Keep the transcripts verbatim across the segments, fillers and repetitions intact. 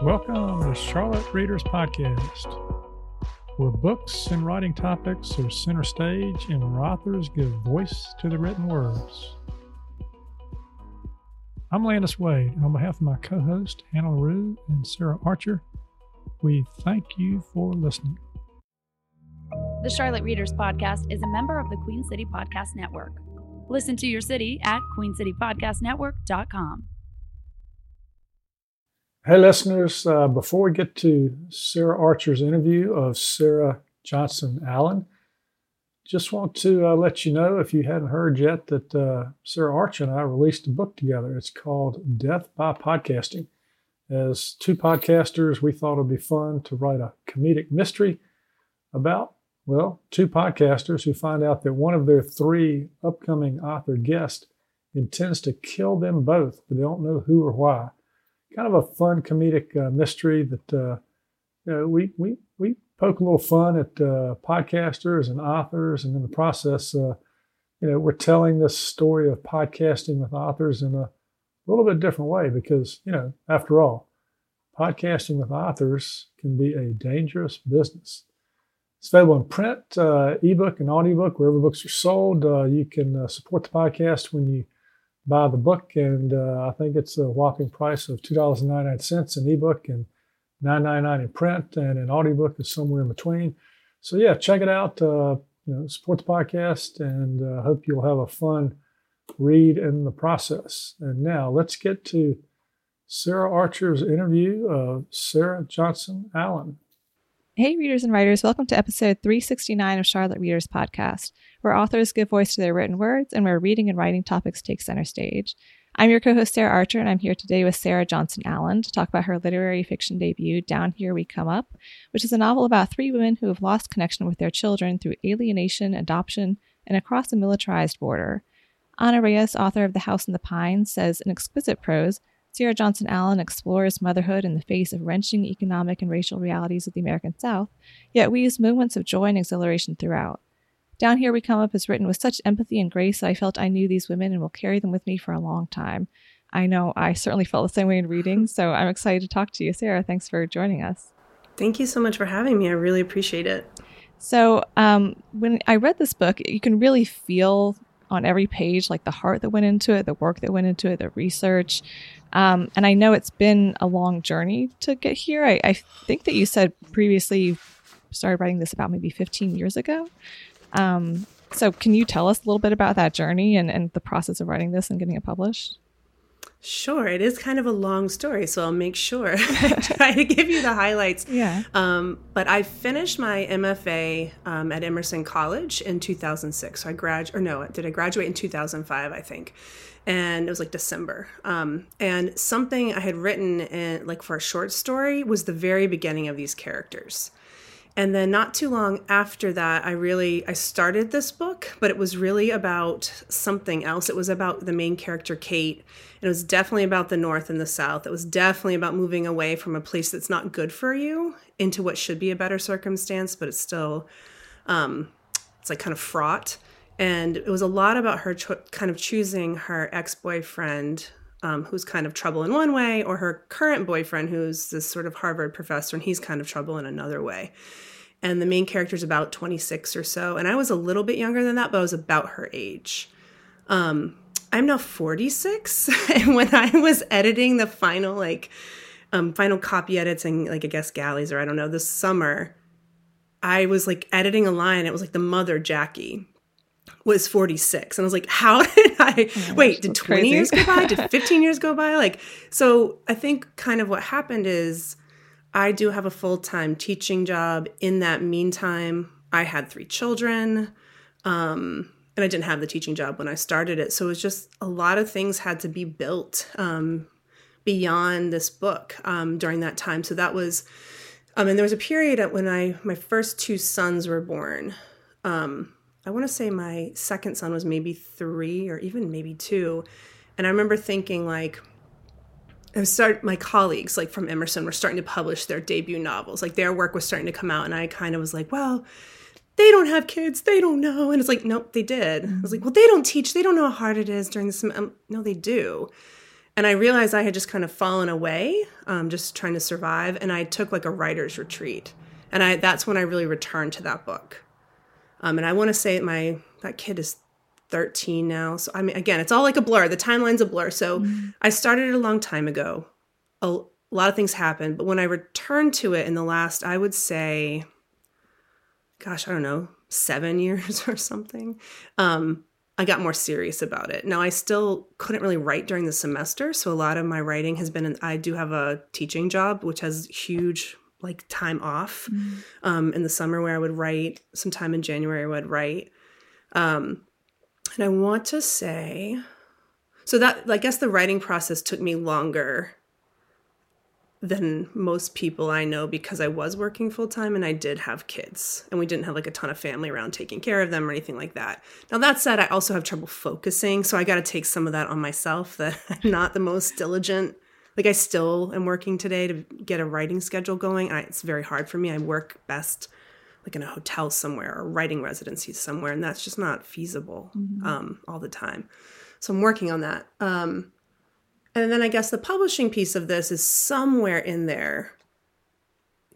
Welcome to Charlotte Readers Podcast, where books and writing topics are center stage and where authors give voice to the written words. I'm Landis Wade, and on behalf of my co-host, Hannah LaRue and Sarah Archer, we thank you for listening. The Charlotte Readers Podcast is a member of the Queen City Podcast Network. Listen to your city at queen city podcast network dot com. Hey, listeners, uh, before we get to Sarah Archer's interview of Sara Johnson Allen, just want to uh, let you know, if you hadn't heard yet, that uh, Sarah Archer and I released a book together. It's called Death by Podcasting. As two podcasters, we thought it would be fun to write a comedic mystery about, well, two podcasters who find out that one of their three upcoming author guests intends to kill them both, but they don't know who or why. Kind of a fun comedic uh, mystery that uh, you know, we we we poke a little fun at uh, podcasters and authors, and in the process, uh, you know, we're telling this story of podcasting with authors in a little bit different way because, you know, after all, podcasting with authors can be a dangerous business. It's available in print, uh, ebook, and audiobook wherever books are sold. Uh, you can uh, support the podcast when you buy the book, and uh, I think it's a whopping price of two dollars and ninety-nine cents in ebook and nine dollars and ninety-nine cents in print, and an audiobook is somewhere in between. So yeah, check it out. Uh, you know, support the podcast, and I uh, hope you'll have a fun read in the process. And now let's get to Sarah Archer's interview of Sara Johnson Allen. Hey, readers and writers, welcome to episode three sixty-nine of Charlotte Readers Podcast, where authors give voice to their written words and where reading and writing topics take center stage. I'm your co-host, Sarah Archer, and I'm here today with Sara Johnson Allen to talk about her literary fiction debut, Down Here We Come Up, which is a novel about three women who have lost connection with their children through alienation, adoption, and across a militarized border. Ana Reyes, author of The House in the Pines, says in exquisite prose, Sara Johnson Allen explores motherhood in the face of wrenching economic and racial realities of the American South, yet weaves moments of joy and exhilaration throughout. Down Here We Come Up is written with such empathy and grace that I felt I knew these women and will carry them with me for a long time. I know I certainly felt the same way in reading, so I'm excited to talk to you, Sarah. Thanks for joining us. Thank you so much for having me. I really appreciate it. So um, when I read this book, you can really feel on every page, like the heart that went into it, the work that went into it, the research. Um, and I know it's been a long journey to get here. I, I think that you said previously you started writing this about maybe fifteen years ago. Um, so can you tell us a little bit about that journey and, and the process of writing this and getting it published? Sure. It is kind of a long story, so I'll make sure I try to give you the highlights. Yeah. Um, but I finished my M F A um, at Emerson College in two thousand six. So I grad, or no, did I graduate in two thousand five, I think. And it was like December. Um, and something I had written in, like for a short story was the very beginning of these characters. And then not too long after that, I really, I started this book, but it was really about something else. It was about the main character, Kate, and it was definitely about the North and the South. It was definitely about moving away from a place that's not good for you into what should be a better circumstance, but it's still, um, it's like kind of fraught. And it was a lot about her cho- kind of choosing her ex-boyfriend, Um, who's kind of trouble in one way, or her current boyfriend, who's this sort of Harvard professor, and he's kind of trouble in another way. And the main character's about twenty-six or so. And I was a little bit younger than that, but I was about her age. Um, I'm now forty-six. And when I was editing the final, like, um, final copy edits and, like, I guess galleys, or I don't know, this summer, I was, like, editing a line. It was, like, the mother, Jackie, was forty-six. And I was like, how did I, oh, wait, did twenty crazy. years go by? Did fifteen years go by? Like, so I think kind of what happened is I do have a full-time teaching job. In that meantime, I had three children, um, and I didn't have the teaching job when I started it. So it was just a lot of things had to be built um, beyond this book um, during that time. So that was, um, and there was a period when I, my first two sons were born. Um, I want to say my second son was maybe three or even maybe two. And I remember thinking, like, I start, my colleagues, like, from Emerson were starting to publish their debut novels. Like, their work was starting to come out. And I kind of was like, well, they don't have kids. They don't know. And it's like, nope, they did. I was like, well, they don't teach. They don't know how hard it is during the semester. Um, no, they do. And I realized I had just kind of fallen away, um, just trying to survive. And I took like a writer's retreat. And I that's when I really returned to that book. Um, and I want to say my that kid is thirteen now. So, I mean, again, it's all like a blur. The timeline's a blur. So mm-hmm. I started it a long time ago. A, a lot of things happened. But when I returned to it in the last, I would say, gosh, I don't know, seven years or something, um, I got more serious about it. Now, I still couldn't really write during the semester. So a lot of my writing has been, in, I do have a teaching job, which has huge like time off mm-hmm. um, in the summer where I would write, sometime in January I would write. Um, and I want to say, so that, I guess the writing process took me longer than most people I know because I was working full time and I did have kids and we didn't have like a ton of family around taking care of them or anything like that. Now that said, I also have trouble focusing. So I got to take some of that on myself that I'm not the most diligent. Like I still am working today to get a writing schedule going. I, it's very hard for me. I work best like in a hotel somewhere or writing residency somewhere. And that's just not feasible mm-hmm. um, all the time. So I'm working on that. Um, And then I guess the publishing piece of this is somewhere in there.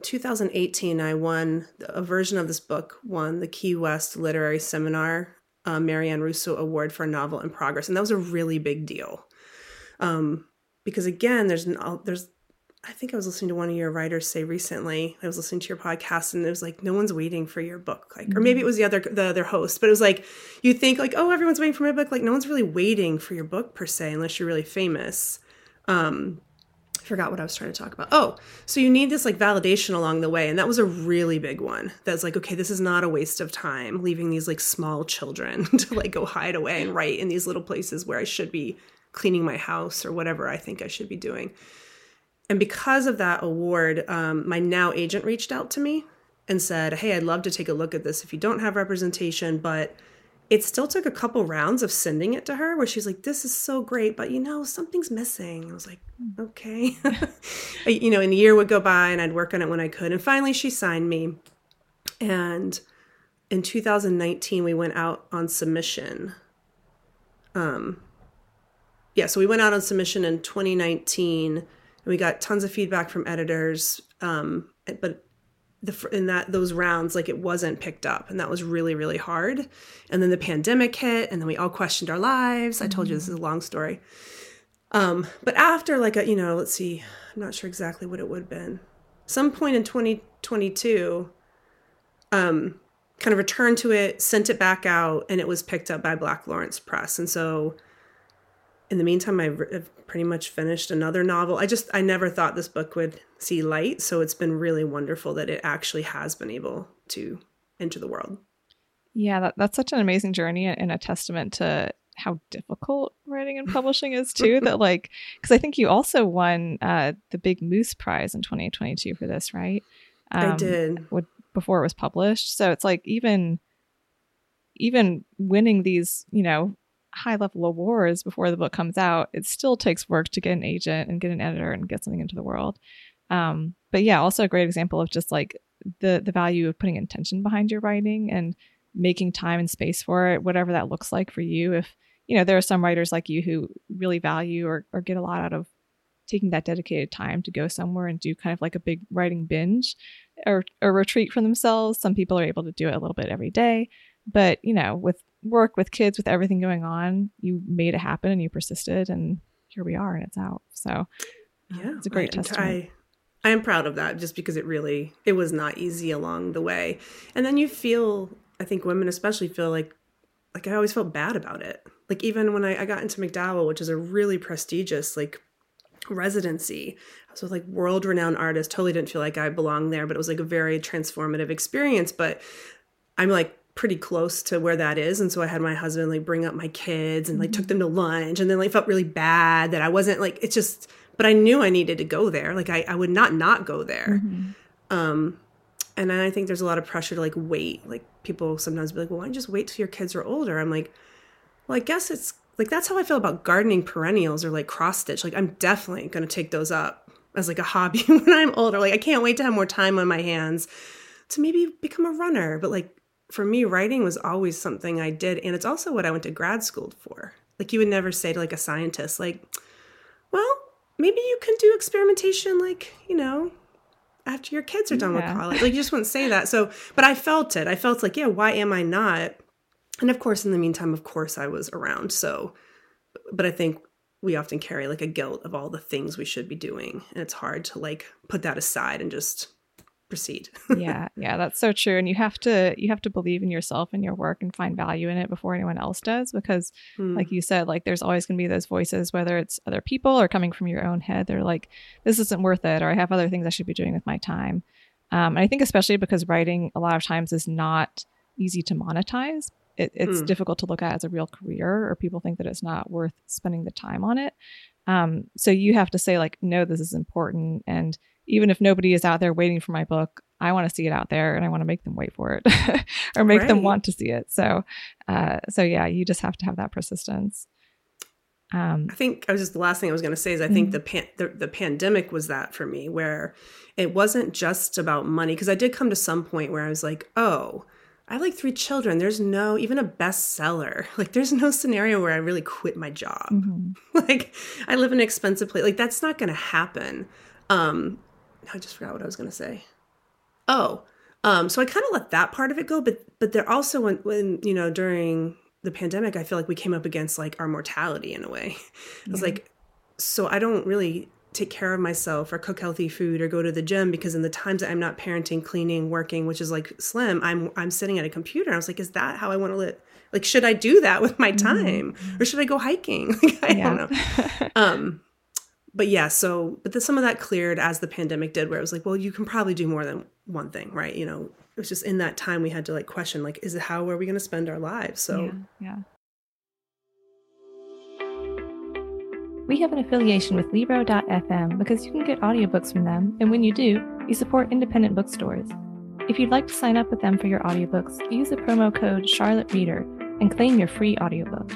twenty eighteen, I won, a version of this book won the Key West Literary Seminar, uh, Marianne Russo Award for a Novel in Progress. And that was a really big deal. Um, because again, there's, an, there's, I think I was listening to one of your writers say recently, I was listening to your podcast and it was like, no one's waiting for your book. Like, or maybe it was the other, the other host, but it was like, you think like, oh, everyone's waiting for my book. Like no one's really waiting for your book per se, unless you're really famous. Um, I forgot what I was trying to talk about. Oh, so you need this like validation along the way. And that was a really big one. That's like, okay, this is not a waste of time leaving these like small children to like go hide away and write in these little places where I should be cleaning my house or whatever I think I should be doing. And because of that award, um, my now agent reached out to me and said, hey, I'd love to take a look at this if you don't have representation. But it still took a couple rounds of sending it to her where she's like, this is so great, but, you know, something's missing. I was like, okay. You know, and a year would go by and I'd work on it when I could. And finally, she signed me. And in two thousand nineteen, we went out on submission. Um, yeah, so we went out on submission in twenty nineteen. And we got tons of feedback from editors, um, but the, in that those rounds, like it wasn't picked up, and that was really, really hard. And then the pandemic hit, and then we all questioned our lives. I told you this is a long story. Um, but after like a, you know, let's see, I'm not sure exactly what it would have been. Some point in twenty twenty-two, um, kind of returned to it, sent it back out, and it was picked up by Black Lawrence Press, and so. In the meantime, I've pretty much finished another novel. I just, I never thought this book would see light. So it's been really wonderful that it actually has been able to enter the world. Yeah, that, that's such an amazing journey and a testament to how difficult writing and publishing is too. That like, because I think you also won uh, the Big Moose Prize in twenty twenty-two for this, right? Um, I did. Would, before it was published. So it's like even, even winning these, you know, high level awards before the book comes out, it still takes work to get an agent and get an editor and get something into the world. Um, but yeah, also a great example of just like the the value of putting intention behind your writing and making time and space for it, whatever that looks like for you. If, you know, there are some writers like you who really value or, or get a lot out of taking that dedicated time to go somewhere and do kind of like a big writing binge or, or retreat from themselves. Some people are able to do it a little bit every day, but you know, with work, with kids, with everything going on, you made it happen and you persisted and here we are and it's out. So yeah, it's a great I, testament. I, I am proud of that just because it really, it was not easy along the way. And then you feel, I think women especially feel like, like I always felt bad about it. Like even when I, I got into MacDowell, which is a really prestigious like residency, I was with like world renowned artists, totally didn't feel like I belonged there, but it was like a very transformative experience. But I'm like, pretty close to where that is. And so I had my husband like bring up my kids and like took them to lunch and then like felt really bad that I wasn't like, it's just, but I knew I needed to go there. Like I, I would not, not go there. Mm-hmm. Um, and then I think there's a lot of pressure to like wait, like people sometimes be like, well, why don't you just wait till your kids are older? I'm like, well, I guess it's like, that's how I feel about gardening perennials or like cross stitch. Like I'm definitely going to take those up as like a hobby when I'm older. Like I can't wait to have more time on my hands to maybe become a runner. But like, for me, writing was always something I did. And it's also what I went to grad school for. Like you would never say to like a scientist, like, well, maybe you can do experimentation, like, you know, after your kids are done yeah. with college. Like, you just wouldn't say that. So, but I felt it. I felt like, yeah, why am I not? And of course, in the meantime, of course I was around. So, but I think we often carry like a guilt of all the things we should be doing. And it's hard to like put that aside and just proceed. yeah. Yeah. That's so true. And you have to, you have to believe in yourself and your work and find value in it before anyone else does, because mm. like you said, like there's always going to be those voices, whether it's other people or coming from your own head. They're like, this isn't worth it. Or I have other things I should be doing with my time. Um, and I think especially because writing a lot of times is not easy to monetize. It, it's mm. difficult to look at as a real career, or people think that it's not worth spending the time on it. Um, so you have to say like, no, this is important. And even if nobody is out there waiting for my book, I want to see it out there, and I want to make them wait for it or make right. them want to see it. So, uh, so yeah, you just have to have that persistence. Um, I think I was just the last thing I was going to say is I mm-hmm. think the, pan- the the pandemic was that for me, where it wasn't just about money. Because I did come to some point where I was like, oh, I have like three children. There's no, even a bestseller. Like there's no scenario where I really quit my job. Mm-hmm. Like I live in an expensive place. Like that's not going to happen. Um, I just forgot what I was going to say. Oh, um, so I kind of let that part of it go. But, but there also when, when, you know, during the pandemic, I feel like we came up against like our mortality in a way. Mm-hmm. I was like, so I don't really take care of myself or cook healthy food or go to the gym, because in the times that I'm not parenting, cleaning, working, which is like slim, I'm, I'm sitting at a computer. I was like, is that how I want to live? Like, should I do that with my time mm-hmm. or should I go hiking? Like, I yeah. don't know. Um, but yeah, so, but the, some of that cleared as the pandemic did, where it was like, well, you can probably do more than one thing, right? You know, it was just in that time we had to like question, like, is it, how are we going to spend our lives? So yeah. yeah. We have an affiliation with Libro dot f m because you can get audiobooks from them, and when you do, you support independent bookstores. If you'd like to sign up with them for your audiobooks, use the promo code Charlotte Reader and claim your free audiobook.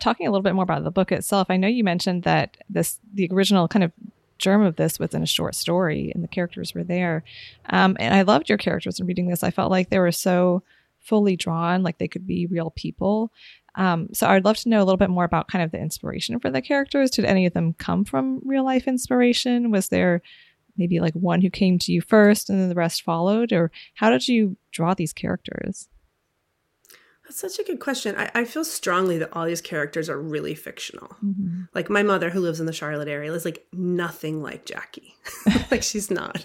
Talking a little bit more about the book itself, I know you mentioned that this the original kind of germ of this was in a short story, and the characters were there. Um, and I loved your characters in reading this. I felt like they were so fully drawn, like they could be real people. Um, so I'd love to know a little bit more about kind of the inspiration for the characters. Did any of them come from real life inspiration? Was there maybe like one who came to you first and then the rest followed? Or how did you draw these characters? That's such a good question. I, I feel strongly that all these characters are really fictional. Mm-hmm. Like my mother, who lives in the Charlotte area, is like nothing like Jackie. Like she's not.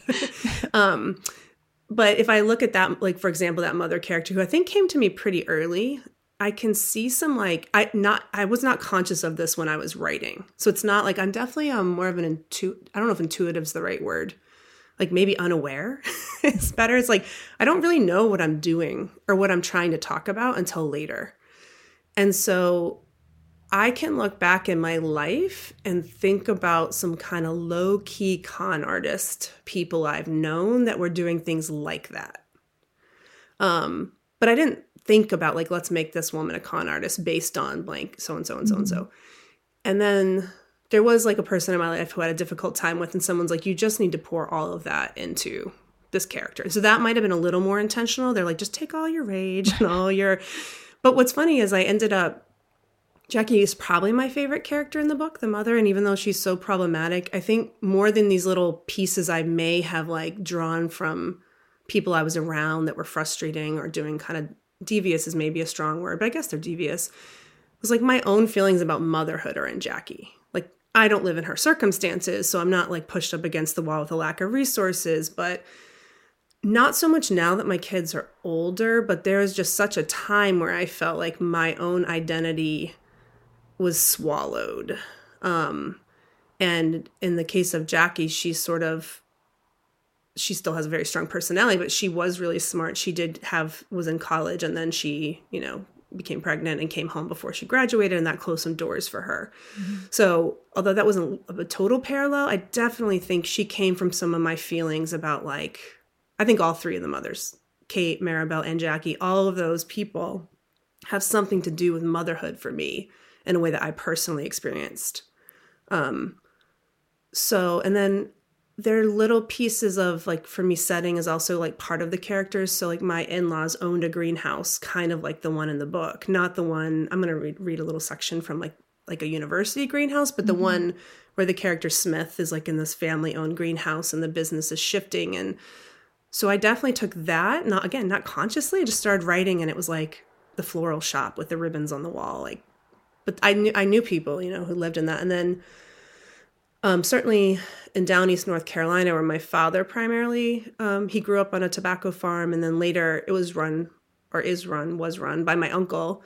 um, but if I look at that, like, for example, that mother character, who I think came to me pretty early, I can see some like I not I was not conscious of this when I was writing. So it's not like I'm definitely um, more of an intu- I don't know if intuitive is the right word. Like maybe unaware is better. It's like I don't really know what I'm doing or what I'm trying to talk about until later. And so I can look back in my life and think about some kind of low-key con artist people I've known that were doing things like that. Um, but I didn't think about like, let's make this woman a con artist based on blank so-and-so and so-and-so. Mm-hmm. And then there was like a person in my life who I had a difficult time with, and someone's like, you just need to pour all of that into this character. And so that might've been a little more intentional. They're like, just take all your rage and all your, but what's funny is I ended up, Jackie is probably my favorite character in the book, the mother. And even though she's so problematic, I think more than these little pieces I may have like drawn from people I was around that were frustrating or doing kind of devious is maybe a strong word, but I guess they're devious. It was like my own feelings about motherhood are in Jackie. Like I don't live in her circumstances, so I'm not like pushed up against the wall with a lack of resources, but not so much now that my kids are older, but there was just such a time where I felt like my own identity was swallowed. Um, and in the case of Jackie, she sort of she still has a very strong personality, but she was really smart. She did have, was in college, and then she, you know, became pregnant and came home before she graduated, and that closed some doors for her. Mm-hmm. So although that wasn't a total parallel, I definitely think she came from some of my feelings about like, I think all three of the mothers, Kate, Maribel, and Jackie, all of those people have something to do with motherhood for me in a way that I personally experienced. Um, so, and then they're little pieces of like, for me, setting is also like part of the characters. So like my in-laws owned a greenhouse, kind of like the one in the book, not the one. I'm going to read, read a little section from like like a university greenhouse, but the mm-hmm. one where the character Smith is like in this family-owned greenhouse and the business is shifting. And so I definitely took that, not again, not consciously, I just started writing, and it was like the floral shop with the ribbons on the wall. Like, but I knew, I knew people, you know, who lived in that. And then um, certainly in Down East, North Carolina, where my father primarily, um, he grew up on a tobacco farm, and then later it was run or is run, was run by my uncle.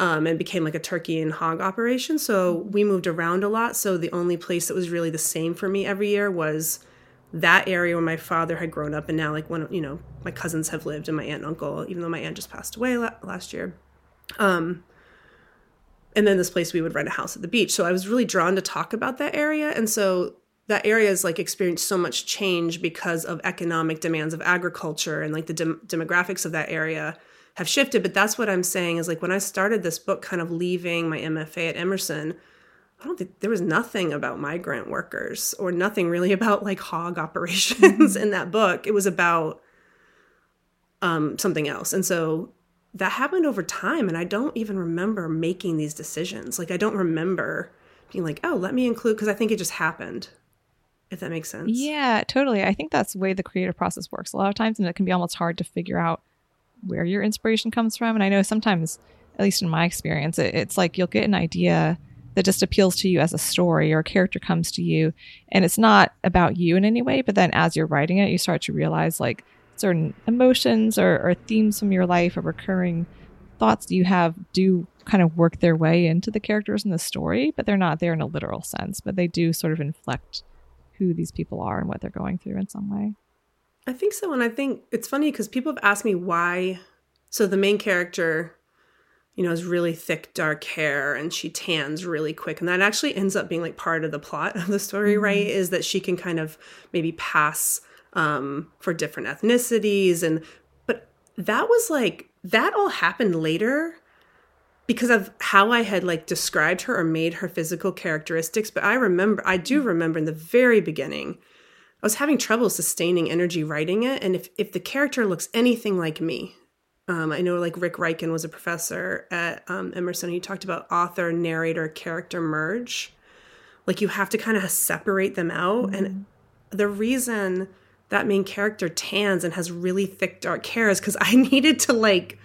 Um, and became like a turkey and hog operation. So we moved around a lot. So the only place that was really the same for me every year was that area where my father had grown up. And now like one, you know, my cousins have lived and my aunt and uncle, even though my aunt just passed away la- last year. Um, and then this place we would rent a house at the beach. So I was really drawn to talk about that area. And so that area has like experienced so much change because of economic demands of agriculture and like the dem- demographics of that area have shifted. But that's what I'm saying is like when I started this book, kind of leaving my M F A at Emerson, I don't think there was nothing about migrant workers or nothing really about like hog operations in that book. It was about um, something else. And so that happened over time. And I don't even remember making these decisions. Like I don't remember being like, oh, let me include, because I think it just happened. If that makes sense. Yeah, totally. I think that's the way the creative process works a lot of times. And it can be almost hard to figure out where your inspiration comes from. And I know sometimes, at least in my experience, it, it's like you'll get an idea that just appeals to you as a story or a character comes to you, and it's not about you in any way. But then as you're writing it, you start to realize like certain emotions or, or themes from your life or recurring thoughts you have do kind of work their way into the characters in the story, but they're not there in a literal sense, but they do sort of inflect who these people are and what they're going through in some way. I think so. And I think it's funny because people have asked me why. So the main character, you know, has really thick, dark hair and she tans really quick. And that actually ends up being like part of the plot of the story, mm-hmm. right? Is that she can kind of maybe pass um, for different ethnicities. And but that was like, that all happened later because of how I had like described her or made her physical characteristics. But I remember, I do remember in the very beginning, I was having trouble sustaining energy writing it. And if, if the character looks anything like me, um, I know like Rick Riken was a professor at um, Emerson. He talked about author, narrator, character merge. Like you have to kind of separate them out. Mm-hmm. And the reason that main character tans and has really thick, dark hair is because I needed to like,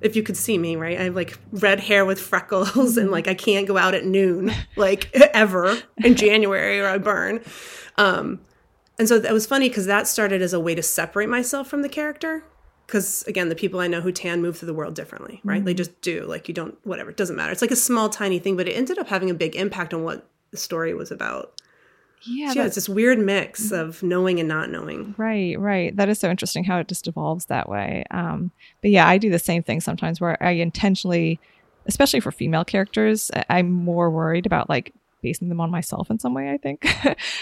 if you could see me, right? I have like red hair with freckles mm-hmm. and like I can't go out at noon, like ever in January or I burn. Um And so that was funny because that started as a way to separate myself from the character. Because, again, the people I know who tan move through the world differently, right? Mm-hmm. They just do. Like, you don't – whatever. It doesn't matter. It's like a small, tiny thing. But it ended up having a big impact on what the story was about. Yeah. So yeah, it's this weird mix of knowing and not knowing. Right, right. That is so interesting how it just evolves that way. Um, but, yeah, I do the same thing sometimes where I intentionally – especially for female characters, I'm more worried about, like, basing them on myself in some way, I think.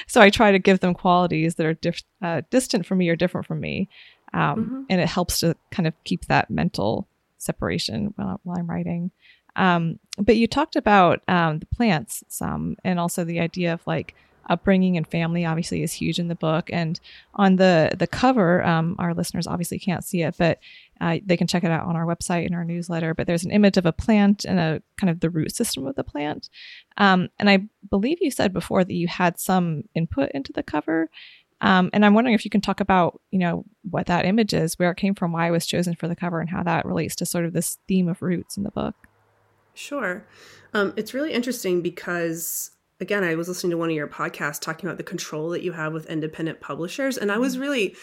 So I try to give them qualities that are diff- uh, distant from me or different from me. Um, mm-hmm. And it helps to kind of keep that mental separation while, while I'm writing. Um, but you talked about um, the plants some, and also the idea of like upbringing and family obviously is huge in the book. And on the, the cover, um, our listeners obviously can't see it, but uh, they can check it out on our website and our newsletter. But there's an image of a plant and a kind of the root system of the plant. Um, and I believe you said before that you had some input into the cover. Um, and I'm wondering if you can talk about, you know, what that image is, where it came from, why it was chosen for the cover, and how that relates to sort of this theme of roots in the book. Sure. Um, it's really interesting because... Again, I was listening to one of your podcasts talking about the control that you have with independent publishers. And I was really,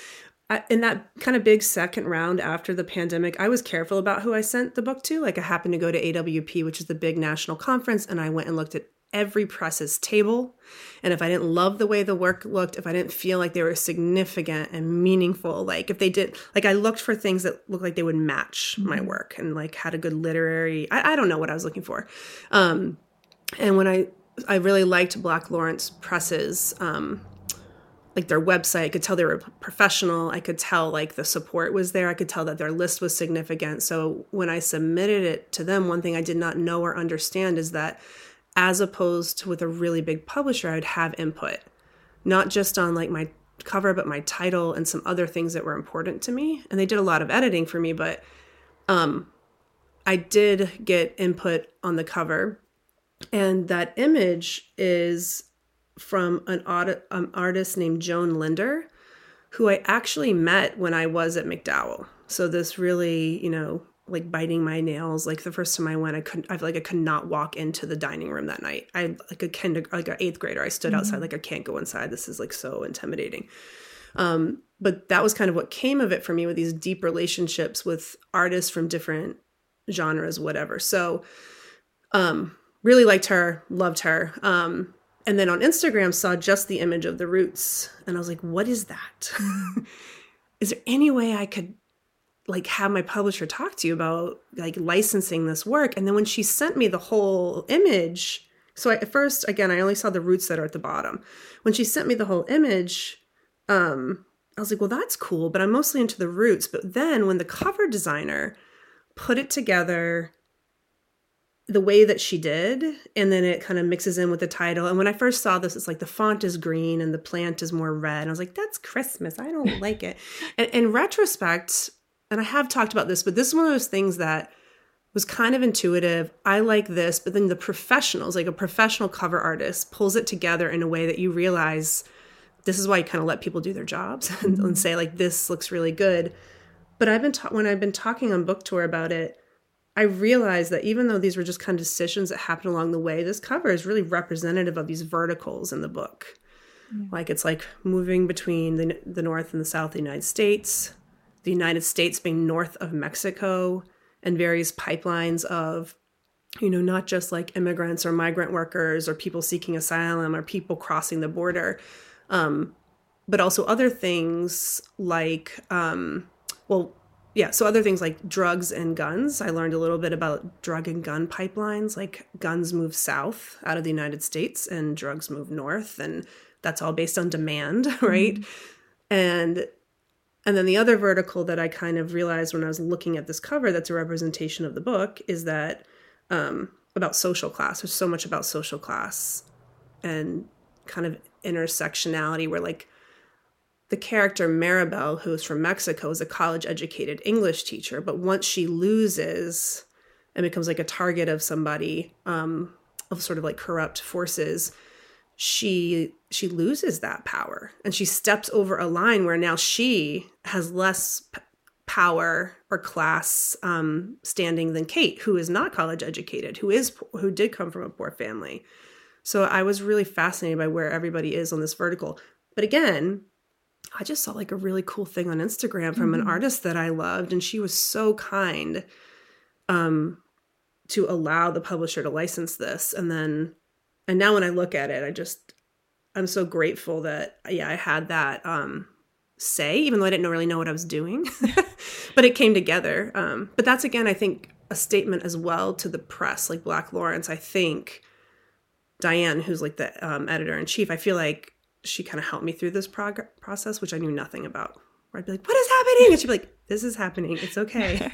in that kind of big second round after the pandemic, I was careful about who I sent the book to. Like I happened to go to A W P, which is the big national conference, and I went and looked at every press's table. And if I didn't love the way the work looked, if I didn't feel like they were significant and meaningful, like if they did, like I looked for things that looked like they would match my work and like had a good literary, I, I don't know what I was looking for. Um, and when I... I really liked Black Lawrence Press's, um, like their website. I could tell they were professional. I could tell like the support was there. I could tell that their list was significant. So when I submitted it to them, one thing I did not know or understand is that as opposed to with a really big publisher, I'd have input, not just on like my cover, but my title and some other things that were important to me. And they did a lot of editing for me, but um, I did get input on the cover. And that image is from an, aut- an artist named Joan Linder, who I actually met when I was at MacDowell. So this really, you know, like biting my nails. Like the first time I went, I couldn't, I feel like I could not walk into the dining room that night. I like a kinder, like an eighth grader. I stood mm-hmm. outside, like I can't go inside. This is like so intimidating. Um, but that was kind of what came of it for me, with these deep relationships with artists from different genres, whatever. So, um, really liked her, loved her. Um, and then on Instagram saw just the image of the roots. And I was like, what is that? Is there any way I could like have my publisher talk to you about like licensing this work? And then when she sent me the whole image, so I, at first, again, I only saw the roots that are at the bottom. When she sent me the whole image, um, I was like, well, that's cool, but I'm mostly into the roots. But then when the cover designer put it together the way that she did, and then it kind of mixes in with the title. And when I first saw this, it's like the font is green and the plant is more red. And I was like, that's Christmas. I don't like it. And in retrospect, and I have talked about this, but this is one of those things that was kind of intuitive. I like this, but then the professionals, like a professional cover artist, pulls it together in a way that you realize this is why you kind of let people do their jobs and, and say like, this looks really good. But I've been ta- when I've been talking on book tour about it, I realized that even though these were just kind of decisions that happened along the way, this cover is really representative of these verticals in the book. Yeah. Like it's like moving between the, the North and the South of the United States, the United States being north of Mexico, and various pipelines of, you know, not just like immigrants or migrant workers or people seeking asylum or people crossing the border, um, but also other things like, um, well, yeah. So other things like drugs and guns. I learned a little bit about drug and gun pipelines, like guns move south out of the United States and drugs move north. And that's all based on demand, right? Mm-hmm. And and then the other vertical that I kind of realized when I was looking at this cover that's a representation of the book is that um, about social class. There's so much about social class and kind of intersectionality where like, the character Maribel, who is from Mexico, is a college-educated English teacher, but once she loses and becomes like a target of somebody, um, of sort of like corrupt forces, she she loses that power. And she steps over a line where now she has less p- power or class um, standing than Kate, who is not college-educated, who is who did come from a poor family. So I was really fascinated by where everybody is on this vertical. But again, I just saw like a really cool thing on Instagram from mm-hmm. an artist that I loved. And she was so kind um, to allow the publisher to license this. And then, and now when I look at it, I just, I'm so grateful that, yeah, I had that um, say, even though I didn't really know what I was doing, but it came together. Um, but that's, again, I think a statement as well to the press, like Black Lawrence. I think Diane, who's like the um, editor in chief, I feel like she kind of helped me through this prog- process, which I knew nothing about. Where I'd be like, what is happening? And she'd be like, this is happening. It's okay.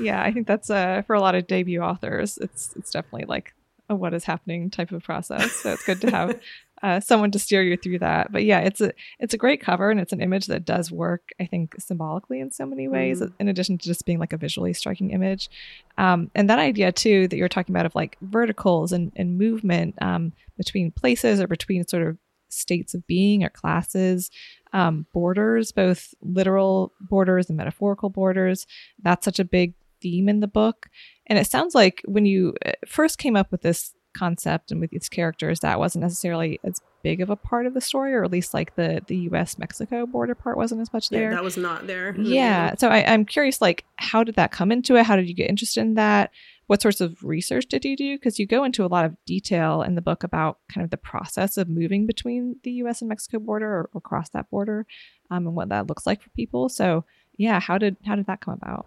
Yeah, I think that's uh, for a lot of debut authors. It's it's definitely like a what is happening type of process. So it's good to have uh, someone to steer you through that. But yeah, it's a, it's a great cover, and it's an image that does work, I think, symbolically in so many ways, mm. in addition to just being like a visually striking image. Um, and that idea, too, that you're talking about of like verticals and, and movement um, between places or between sort of states of being or classes, um, borders, both literal borders and metaphorical borders. That's such a big theme in the book. And it sounds like when you first came up with this concept and with these characters, that wasn't necessarily as big of a part of the story, or at least like the the U S Mexico border part wasn't as much there. Yeah, that was not there. Yeah. Mm-hmm. So I, I'm curious, like, how did that come into it? How did you get interested in that? What sorts of research did you do? Because you go into a lot of detail in the book about kind of the process of moving between the U S and Mexico border or, or across that border um, and what that looks like for people. So yeah, how did how did that come about?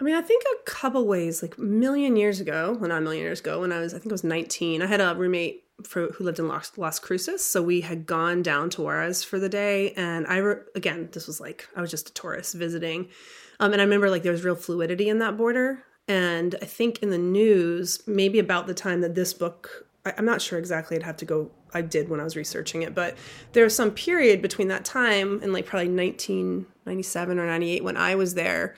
I mean, I think a couple ways, like a million years ago, well, not a million years ago, when I was, I think I was nineteen, I had a roommate for, who lived in Las, Las Cruces. So we had gone down to Juarez for the day. And I, re- again, this was like, I was just a tourist visiting. Um, and I remember like there was real fluidity in that border. And I think in the news, maybe about the time that this book, I, I'm not sure exactly, I'd have to go, I did when I was researching it, but there was some period between that time and like probably nineteen ninety-seven or ninety-eight when I was there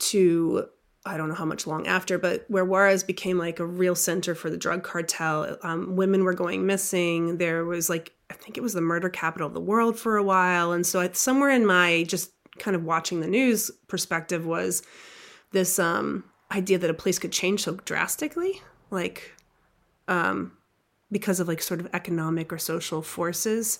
to I don't know how much long after, but where Juarez became like a real center for the drug cartel. Um, women were going missing. There was like, I think it was the murder capital of the world for a while. And so I, somewhere in my just kind of watching the news perspective was this um, idea that a place could change so drastically, like um, because of like sort of economic or social forces.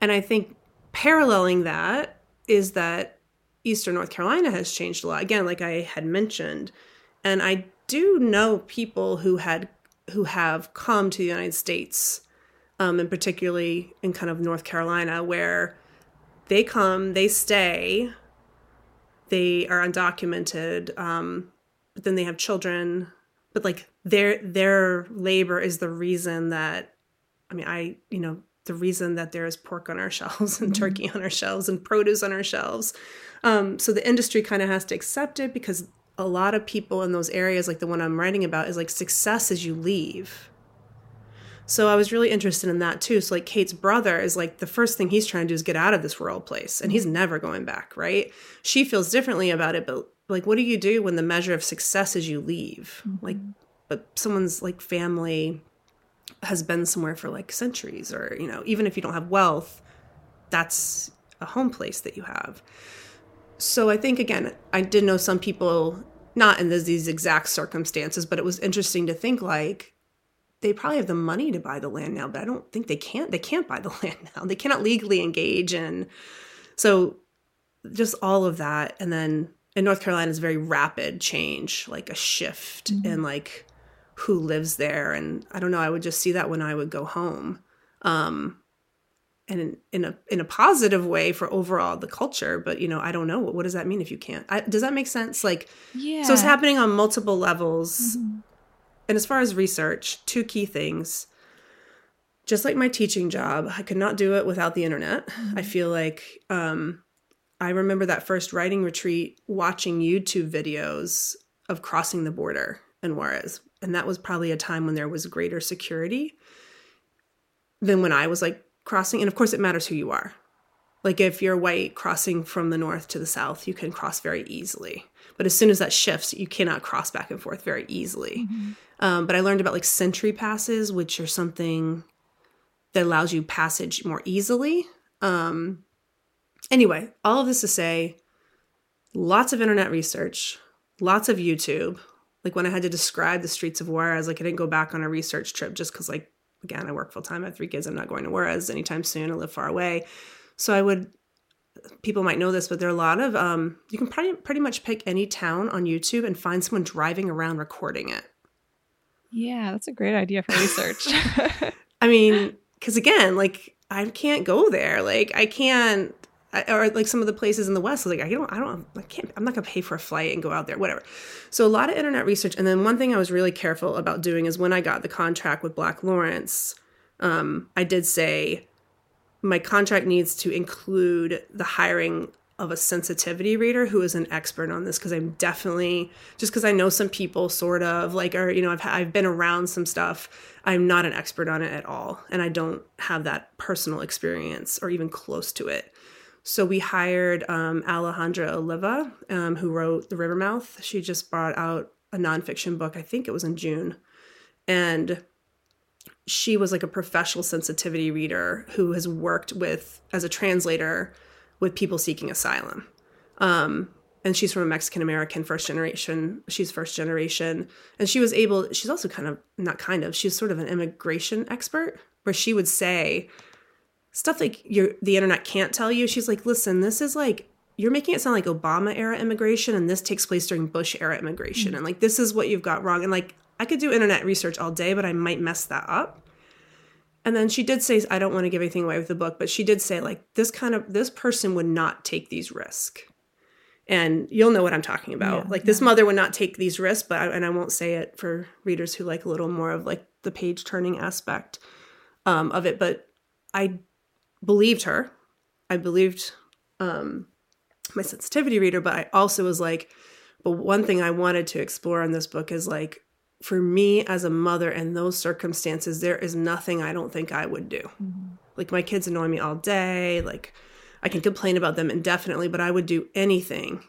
And I think paralleling that is that Eastern North Carolina has changed a lot. Again, like I had mentioned, and I do know people who had who have come to the United States, um, and particularly in kind of North Carolina, where they come, they stay, they are undocumented, um, but then they have children. But like their their labor is the reason that, I mean, I you know the reason that there is pork on our shelves and turkey on our shelves and produce on our shelves. Um, so the industry kind of has to accept it, because a lot of people in those areas, like the one I'm writing about, is like success as you leave. So I was really interested in that too. So like Kate's brother is like, the first thing he's trying to do is get out of this rural place, and he's never going back, right? She feels differently about it, but like, what do you do when the measure of success is you leave? Mm-hmm. Like, but someone's like family has been somewhere for like centuries, or, you know, even if you don't have wealth, that's a home place that you have. So I think, again, I did know some people, not in this, these exact circumstances, but it was interesting to think like they probably have the money to buy the land now, but I don't think they can't. They can't buy the land now. They cannot legally engage. And so just all of that. And then in North Carolina is very rapid change, like a shift mm-hmm. in like who lives there. And I don't know, I would just see that when I would go home. Um And in, in a in a positive way for overall the culture, but you know I don't know what, what does that mean if you can't? I, does that make sense? Like, yeah. So it's happening on multiple levels. Mm-hmm. And as far as research, two key things. Just like my teaching job, I could not do it without the internet. Mm-hmm. I feel like um, I remember that first writing retreat, watching YouTube videos of crossing the border in Juarez, and that was probably a time when there was greater security than when I was like. Crossing, and of course it matters who you are. Like if you're white crossing from the north to the south, you can cross very easily. But as soon as that shifts, you cannot cross back and forth very easily. Mm-hmm. Um, but I learned about like sentry passes, which are something that allows you passage more easily. Um, anyway, all of this to say, lots of internet research, lots of YouTube. Like when I had to describe the streets of Juarez, like I didn't go back on a research trip just because like again, I work full time. I have three kids. I'm not going to Juarez anytime soon. I live far away. So I would, people might know this, but there are a lot of, um, you can pretty, pretty much pick any town on YouTube and find someone driving around recording it. Yeah, that's a great idea for research. I mean, because again, like I can't go there. Like I can't, I, or like some of the places in the West, like I don't, I don't, I can't, I'm not going to pay for a flight and go out there, whatever. So a lot of internet research. And then one thing I was really careful about doing is when I got the contract with Black Lawrence, um, I did say my contract needs to include the hiring of a sensitivity reader who is an expert on this. Cause I'm definitely just cause I know some people sort of like, or, you know, I've, I've been around some stuff. I'm not an expert on it at all. And I don't have that personal experience or even close to it. So we hired um, Alejandra Oliva, um, who wrote The River Mouth. She just brought out a nonfiction book. I think it was in June. And she was like a professional sensitivity reader who has worked with, as a translator, with people seeking asylum. Um, and she's from a Mexican-American first generation. She's first generation. And she was able, she's also kind of, not kind of, she's sort of an immigration expert, where she would say, stuff like your, the internet can't tell you. She's like, listen, this is like, you're making it sound like Obama-era immigration, and this takes place during Bush-era immigration. Mm-hmm. And like, this is what you've got wrong. And like, I could do internet research all day, but I might mess that up. And then she did say, I don't want to give anything away with the book, but she did say like, this kind of, this person would not take these risks. And you'll know what I'm talking about. Yeah, like yeah. This mother would not take these risks, but, I, and I won't say it for readers who like a little more of like the page turning aspect um, of it. But I believed her. I believed um, my sensitivity reader, but I also was like, but one thing I wanted to explore in this book is like, for me as a mother in those circumstances, there is nothing I don't think I would do. Mm-hmm. Like my kids annoy me all day. Like I can complain about them indefinitely, but I would do anything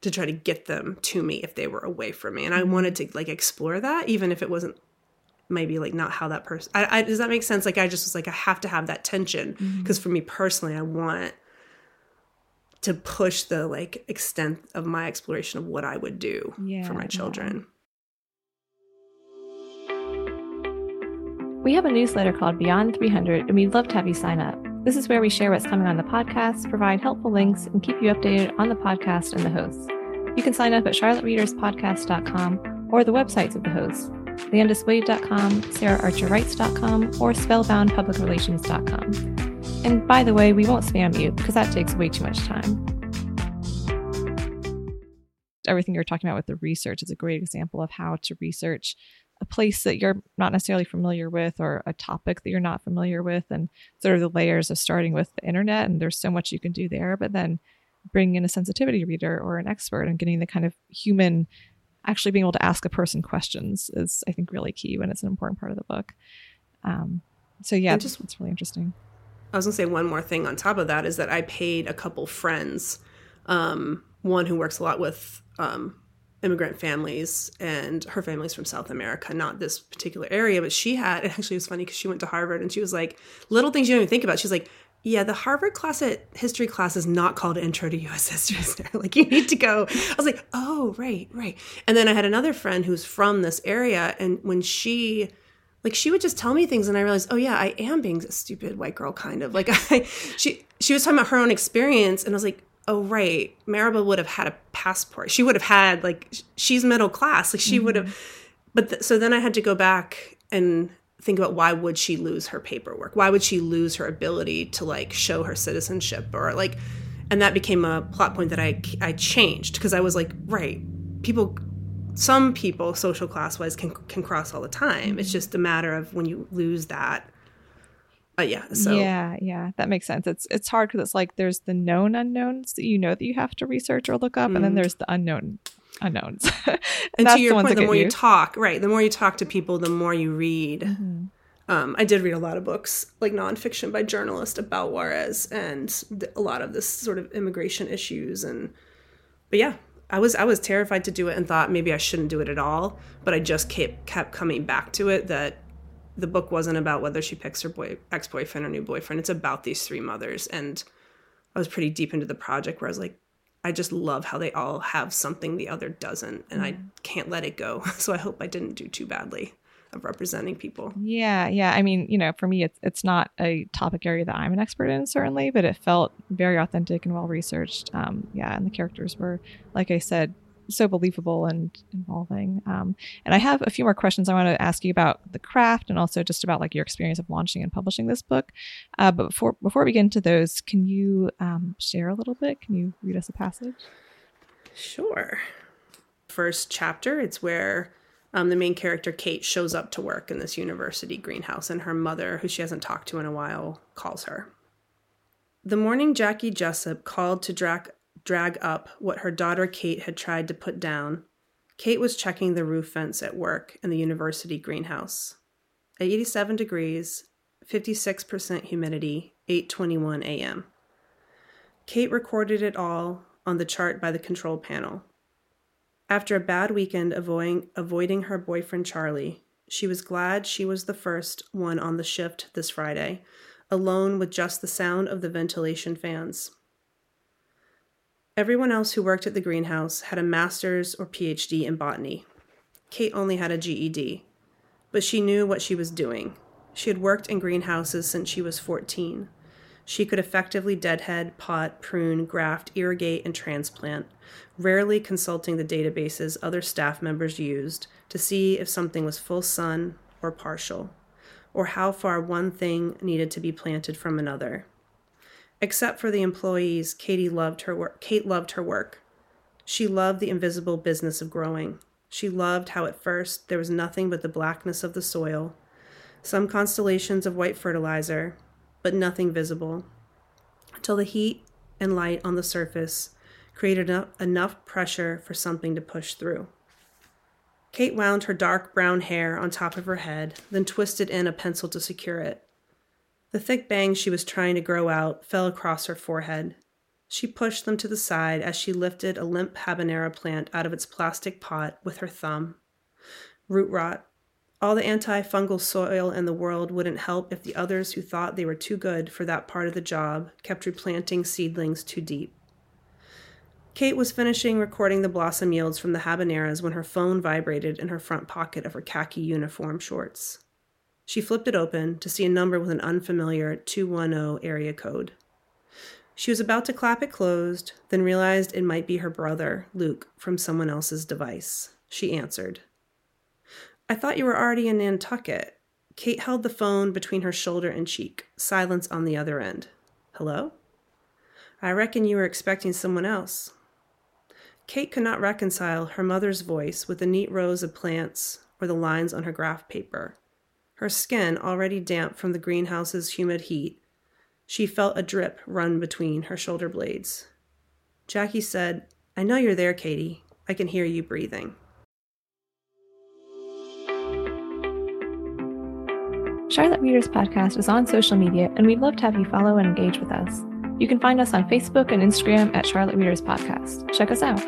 to try to get them to me if they were away from me. And I wanted to like explore that, even if it wasn't maybe like not how that person, I, I, does that make sense? Like, I just was like, I have to have that tension because mm-hmm. for me personally, I want to push the like extent of my exploration of what I would do yeah, for my children. Yeah. We have a newsletter called Beyond three hundred, and we'd love to have you sign up. This is where we share what's coming on the podcast, provide helpful links, and keep you updated on the podcast and the hosts. You can sign up at charlotte readers podcast dot com or the websites of the hosts, landis wade dot com, sarah archer writes dot com, or spellbound public relations dot com. And by the way, we won't spam you because that takes way too much time. Everything you're talking about with the research is a great example of how to research a place that you're not necessarily familiar with or a topic that you're not familiar with, and sort of the layers of starting with the internet. And there's so much you can do there, but then bringing in a sensitivity reader or an expert and getting the kind of human, actually being able to ask a person questions is, I think, really key when it's an important part of the book. Um, so yeah, it's just, it's really interesting. I was gonna say one more thing on top of that is that I paid a couple friends, um, one who works a lot with, um, immigrant families, and her family's from South America, not this particular area, but she had, it actually was funny because she went to Harvard and she was like, little things you don't even think about. She's like, yeah, the Harvard class at history class is not called Intro to U S History. Like, you need to go. I was like, oh, right, right. And then I had another friend who's from this area. And when she, like, she would just tell me things and I realized, oh yeah, I am being a stupid white girl kind of like, I, she, she was talking about her own experience. And I was like, oh, right. Maribel would have had a passport. She would have had, like, she's middle class. Like, she mm-hmm. would have. But th- so then I had to go back and think about why would she lose her paperwork? Why would she lose her ability to, like, show her citizenship? Or, like, and that became a plot point that I, I changed because I was like, right, people, some people social class-wise can, can cross all the time. Mm-hmm. It's just a matter of when you lose that. Uh, yeah. So yeah, yeah, that makes sense. It's it's hard because it's like there's the known unknowns that you know that you have to research or look up, mm. and then there's the unknown unknowns. and and that's to your the point, the more you, you talk, right? The more you talk to people, the more you read. Mm-hmm. Um, I did read a lot of books, like nonfiction by journalists about Juarez and th- a lot of this sort of immigration issues, and but yeah, I was I was terrified to do it and thought maybe I shouldn't do it at all, but I just kept kept coming back to it that. The book wasn't about whether she picks her boy, ex-boyfriend or new boyfriend. It's about these three mothers. And I was pretty deep into the project where I was like, I just love how they all have something the other doesn't. And I can't let it go. So I hope I didn't do too badly of representing people. Yeah, yeah. I mean, you know, for me, it's, it's not a topic area that I'm an expert in, certainly. But it felt very authentic and well-researched. Um, yeah, and the characters were, like I said, so believable and involving. Um, and I have a few more questions I want to ask you about the craft and also just about like your experience of launching and publishing this book. Uh, but before before we get into those, can you um, share a little bit? Can you read us a passage? Sure. First chapter, it's where um, the main character, Kate, shows up to work in this university greenhouse and her mother, who she hasn't talked to in a while, calls her. The morning Jackie Jessup called to Drac drag up what her daughter Kate had tried to put down, Kate was checking the roof vents at work in the university greenhouse. At eighty-seven degrees, fifty-six percent humidity, eight twenty-one a.m. Kate recorded it all on the chart by the control panel. After a bad weekend avoiding, avoiding her boyfriend Charlie, she was glad she was the first one on the shift this Friday, alone with just the sound of the ventilation fans. Everyone else who worked at the greenhouse had a master's or P H D in botany. Kate only had a G E D, but she knew what she was doing. She had worked in greenhouses since she was fourteen. She could effectively deadhead, pot, prune, graft, irrigate, and transplant, rarely consulting the databases other staff members used to see if something was full sun or partial, or how far one thing needed to be planted from another. Except for the employees, Katie loved her work. Kate loved her work. She loved the invisible business of growing. She loved how at first there was nothing but the blackness of the soil, some constellations of white fertilizer, but nothing visible, until the heat and light on the surface created enough pressure for something to push through. Kate wound her dark brown hair on top of her head, then twisted in a pencil to secure it. The thick bangs she was trying to grow out fell across her forehead. She pushed them to the side as she lifted a limp habanero plant out of its plastic pot with her thumb. Root rot. All the antifungal soil in the world wouldn't help if the others who thought they were too good for that part of the job kept replanting seedlings too deep. Kate was finishing recording the blossom yields from the habaneras when her phone vibrated in her front pocket of her khaki uniform shorts. She flipped it open to see a number with an unfamiliar two one zero area code. She was about to clap it closed, then realized it might be her brother, Luke, from someone else's device. She answered. "I thought you were already in Nantucket." Kate held the phone between her shoulder and cheek, silence on the other end. "Hello? I reckon you were expecting someone else." Kate could not reconcile her mother's voice with the neat rows of plants or the lines on her graph paper. Her skin already damp from the greenhouse's humid heat. She felt a drip run between her shoulder blades. Jackie said, "I know you're there, Katie. I can hear you breathing." Charlotte Readers Podcast is on social media, and we'd love to have you follow and engage with us. You can find us on Facebook and Instagram at Charlotte Readers Podcast. Check us out.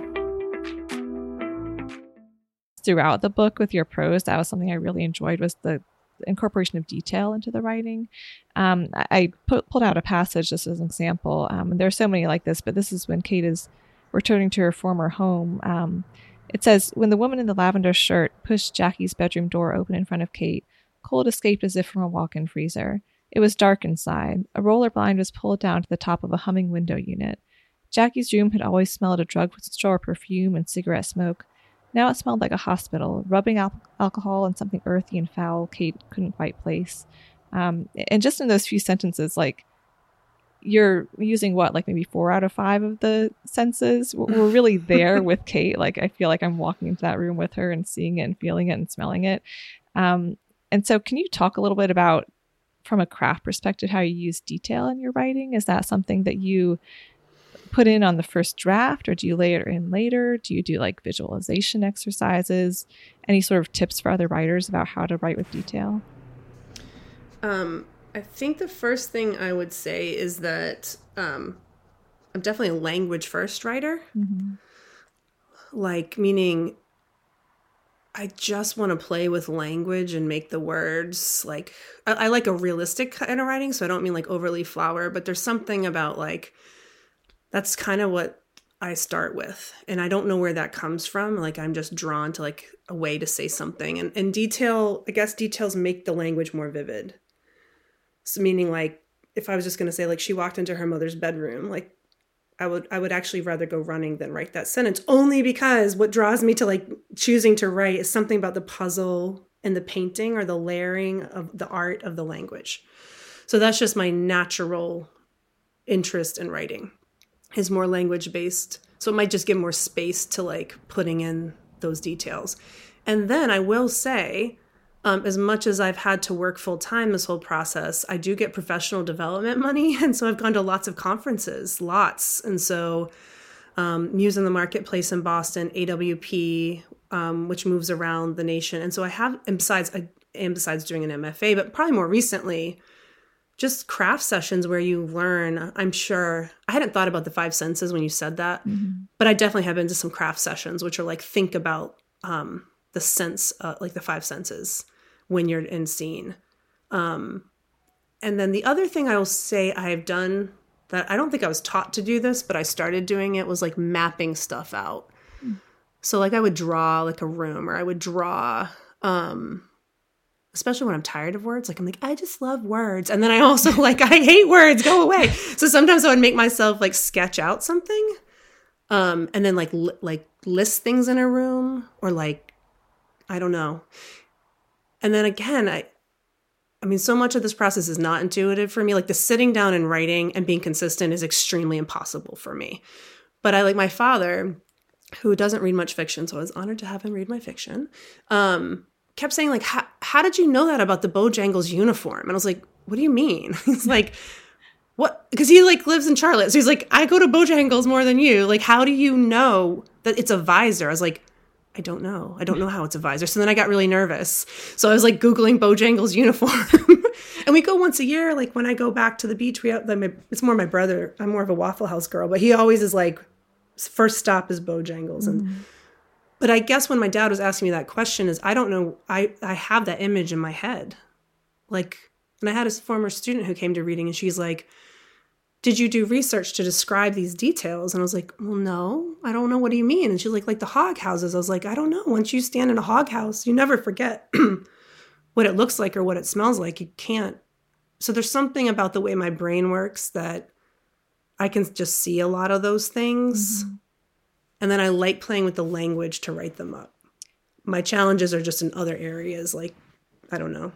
Throughout the book with your prose, that was something I really enjoyed, was the incorporation of detail into the writing. Um, I put, pulled out a passage just as an example. Um, there are so many like this, but this is when Kate is returning to her former home. Um, it says, "When the woman in the lavender shirt pushed Jackie's bedroom door open in front of Kate, cold escaped as if from a walk-in freezer. It was dark inside. A roller blind was pulled down to the top of a humming window unit. Jackie's room had always smelled of drugstore perfume and cigarette smoke. Now it smelled like a hospital, rubbing al- alcohol and something earthy and foul Kate couldn't quite place." Um, and just in those few sentences, like, you're using what, like maybe four out of five of the senses? We're really there with Kate. Like, I feel like I'm walking into that room with her and seeing it and feeling it and smelling it. Um, and so can you talk a little bit about, from a craft perspective, how you use detail in your writing? Is that something that you put in on the first draft, or do you layer in later? Do you do like visualization exercises? Any sort of tips for other writers about how to write with detail? Um, I think the first thing I would say is that um, I'm definitely a language first writer. Mm-hmm. Like, meaning I just want to play with language and make the words like, I, I like a realistic kind of writing. So I don't mean like overly flower, but there's something about like, that's kind of what I start with. And I don't know where that comes from. Like, I'm just drawn to like a way to say something, and, and detail, I guess details make the language more vivid. So meaning like, if I was just going to say like, she walked into her mother's bedroom, like, I would I would actually rather go running than write that sentence, only because what draws me to like choosing to write is something about the puzzle and the painting or the layering of the art of the language. So that's just my natural interest in writing, is more language based. So it might just give more space to like putting in those details. And then I will say, Um, as much as I've had to work full time this whole process, I do get professional development money. And so I've gone to lots of conferences, lots. And so um, Muse in the Marketplace in Boston, A W P, um, which moves around the nation. And so I have, and besides, I, and besides doing an M F A, but probably more recently, just craft sessions where you learn, I'm sure. I hadn't thought about the five senses when you said that, mm-hmm. but I definitely have been to some craft sessions, which are like, think about um, the sense, uh, like the five senses when you're in scene. Um, and then the other thing I will say I've done that I don't think I was taught to do this, but I started doing it, was like mapping stuff out. Mm. So like I would draw like a room, or I would draw, um, especially when I'm tired of words. Like I'm like, I just love words. And then I also like, I hate words, go away. So sometimes I would make myself like sketch out something. Um, and then like, li- like list things in a room, or like, I don't know. And then again, I I mean, so much of this process is not intuitive for me. Like the sitting down and writing and being consistent is extremely impossible for me. But I like my father, who doesn't read much fiction, so I was honored to have him read my fiction, um, kept saying like, how did you know that about the Bojangles uniform? And I was like, what do you mean? He's like, what? Because he like lives in Charlotte. So he's like, I go to Bojangles more than you. Like, how do you know that it's a visor? I was like, I don't know. I don't know how it's a visor. So then I got really nervous. So I was like Googling Bojangles uniform And we go once a year. Like when I go back to the beach, we have, like my, it's more my brother. I'm more of a Waffle House girl, but he always is like, first stop is Bojangles. Mm-hmm. And but I guess when my dad was asking me that question is, I don't know, I, I have that image in my head. Like, and I had a former student who came to reading and she's like, did you do research to describe these details? And I was like, well, no, I don't know. What do you mean? And she's like, like the hog houses. I was like, I don't know. Once you stand in a hog house, you never forget what it looks like or what it smells like. You can't. So there's something about the way my brain works that I can just see a lot of those things. Mm-hmm. And then I like playing with the language to write them up. My challenges are just in other areas. Like, I don't know.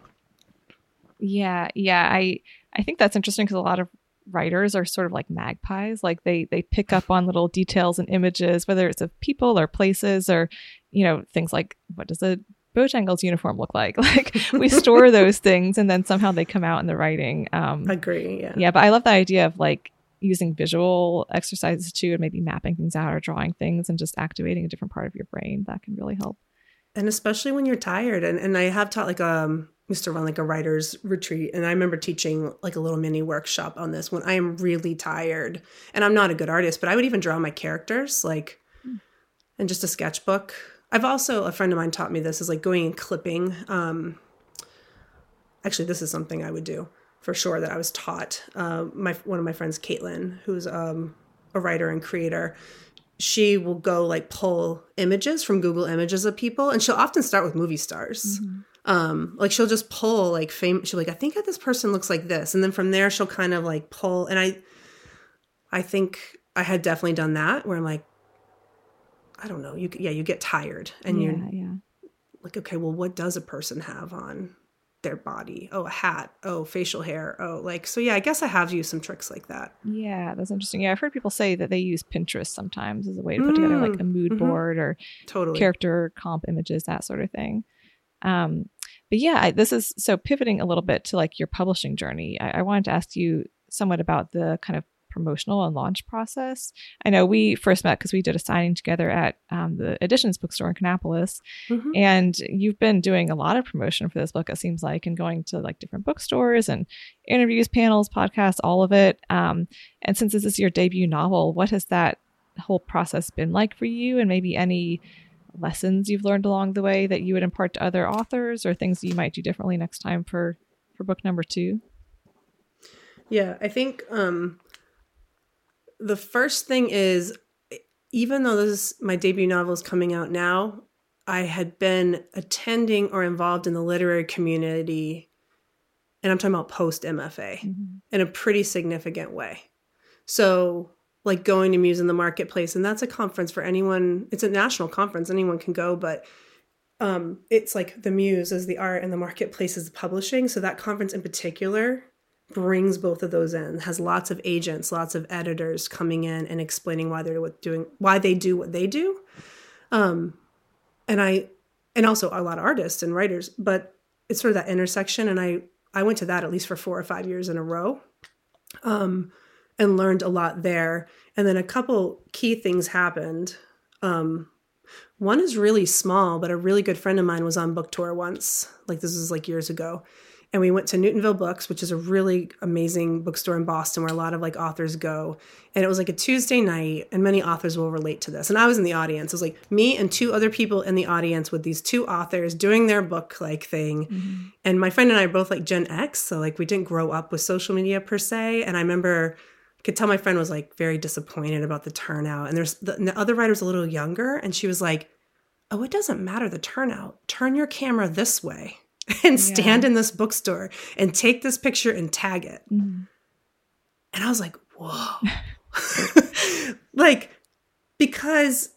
Yeah. Yeah. I, I think that's interesting because a lot of writers are sort of like magpies. Like they, they pick up on little details and images, whether it's of people or places or, you know, things like, what does a Bojangles uniform look like? Like we store those things and then somehow they come out in the writing. Um, I agree. Yeah. Yeah. But I love the idea of like, using visual exercises too, and maybe mapping things out or drawing things and just activating a different part of your brain that can really help. And especially when you're tired. And and I have taught like, um, we used to run like a writer's retreat. And I remember teaching like a little mini workshop on this when I am really tired and I'm not a good artist, but I would even draw my characters like, mm. and just a sketchbook. I've also, a friend of mine taught me this is like going and clipping. Um, actually, this is something I would do. For sure, that I was taught. Uh, my one of my friends, Caitlin, who's um, a writer and creator, she will go like pull images from Google Images of people, and she'll often start with movie stars. Mm-hmm. Um, like she'll just pull like fame. She'll be like, I think that this person looks like this, and then from there she'll kind of like pull. And I, I think I had definitely done that where I'm like, I don't know, you yeah, you get tired, and yeah, you're yeah. like, okay, well, what does a person have on their body? Oh, a hat. Oh, facial hair. Oh, like, so yeah, I guess I have used some tricks like that. Yeah, that's interesting. Yeah, I've heard people say that they use Pinterest sometimes as a way to put mm, together like a mood mm-hmm. board or totally. Character comp images, that sort of thing. Um, but yeah, I, this is so pivoting a little bit to like your publishing journey. I, I wanted to ask you somewhat about the kind of promotional and launch process. I know we first met because we did a signing together at um, the Editions bookstore in Kannapolis. Mm-hmm. And you've been doing a lot of promotion for this book, it seems like, and going to like different bookstores and interviews, panels, podcasts, all of it. Um, and since this is your debut novel, what has that whole process been like for you? And maybe any lessons you've learned along the way that you would impart to other authors or things you might do differently next time for, for book number two? Yeah, I think... Um... The first thing is, even though this is my debut novel is coming out now, I had been attending or involved in the literary community, and I'm talking about post-M F A, mm-hmm. in a pretty significant way. So like going to Muse in the Marketplace, and that's a conference for anyone. It's a national conference. Anyone can go, but um, it's like the Muse is the art and the Marketplace is the publishing. So that conference in particular brings both of those in, has lots of agents, lots of editors coming in and explaining why they're doing, why they do what they do. Um, and I, and also a lot of artists and writers, but it's sort of that intersection. And I, I went to that at least for four or five years in a row, um, and learned a lot there. And then a couple key things happened. Um, one is really small, but a really good friend of mine was on book tour once, like this was like years ago. And we went to Newtonville Books, which is a really amazing bookstore in Boston where a lot of like authors go. And it was like a Tuesday night, and many authors will relate to this. And I was in the audience. It was like me and two other people in the audience with these two authors doing their book like thing. Mm-hmm. And my friend and I are both like Gen X. So like we didn't grow up with social media per se. And I remember I could tell my friend was like very disappointed about the turnout. And there's the, and the other writer's a little younger. And she was like, oh, it doesn't matter the turnout. Turn your camera this way and stand yeah. in this bookstore and take this picture and tag it. Mm. And I was like, whoa. Like, because,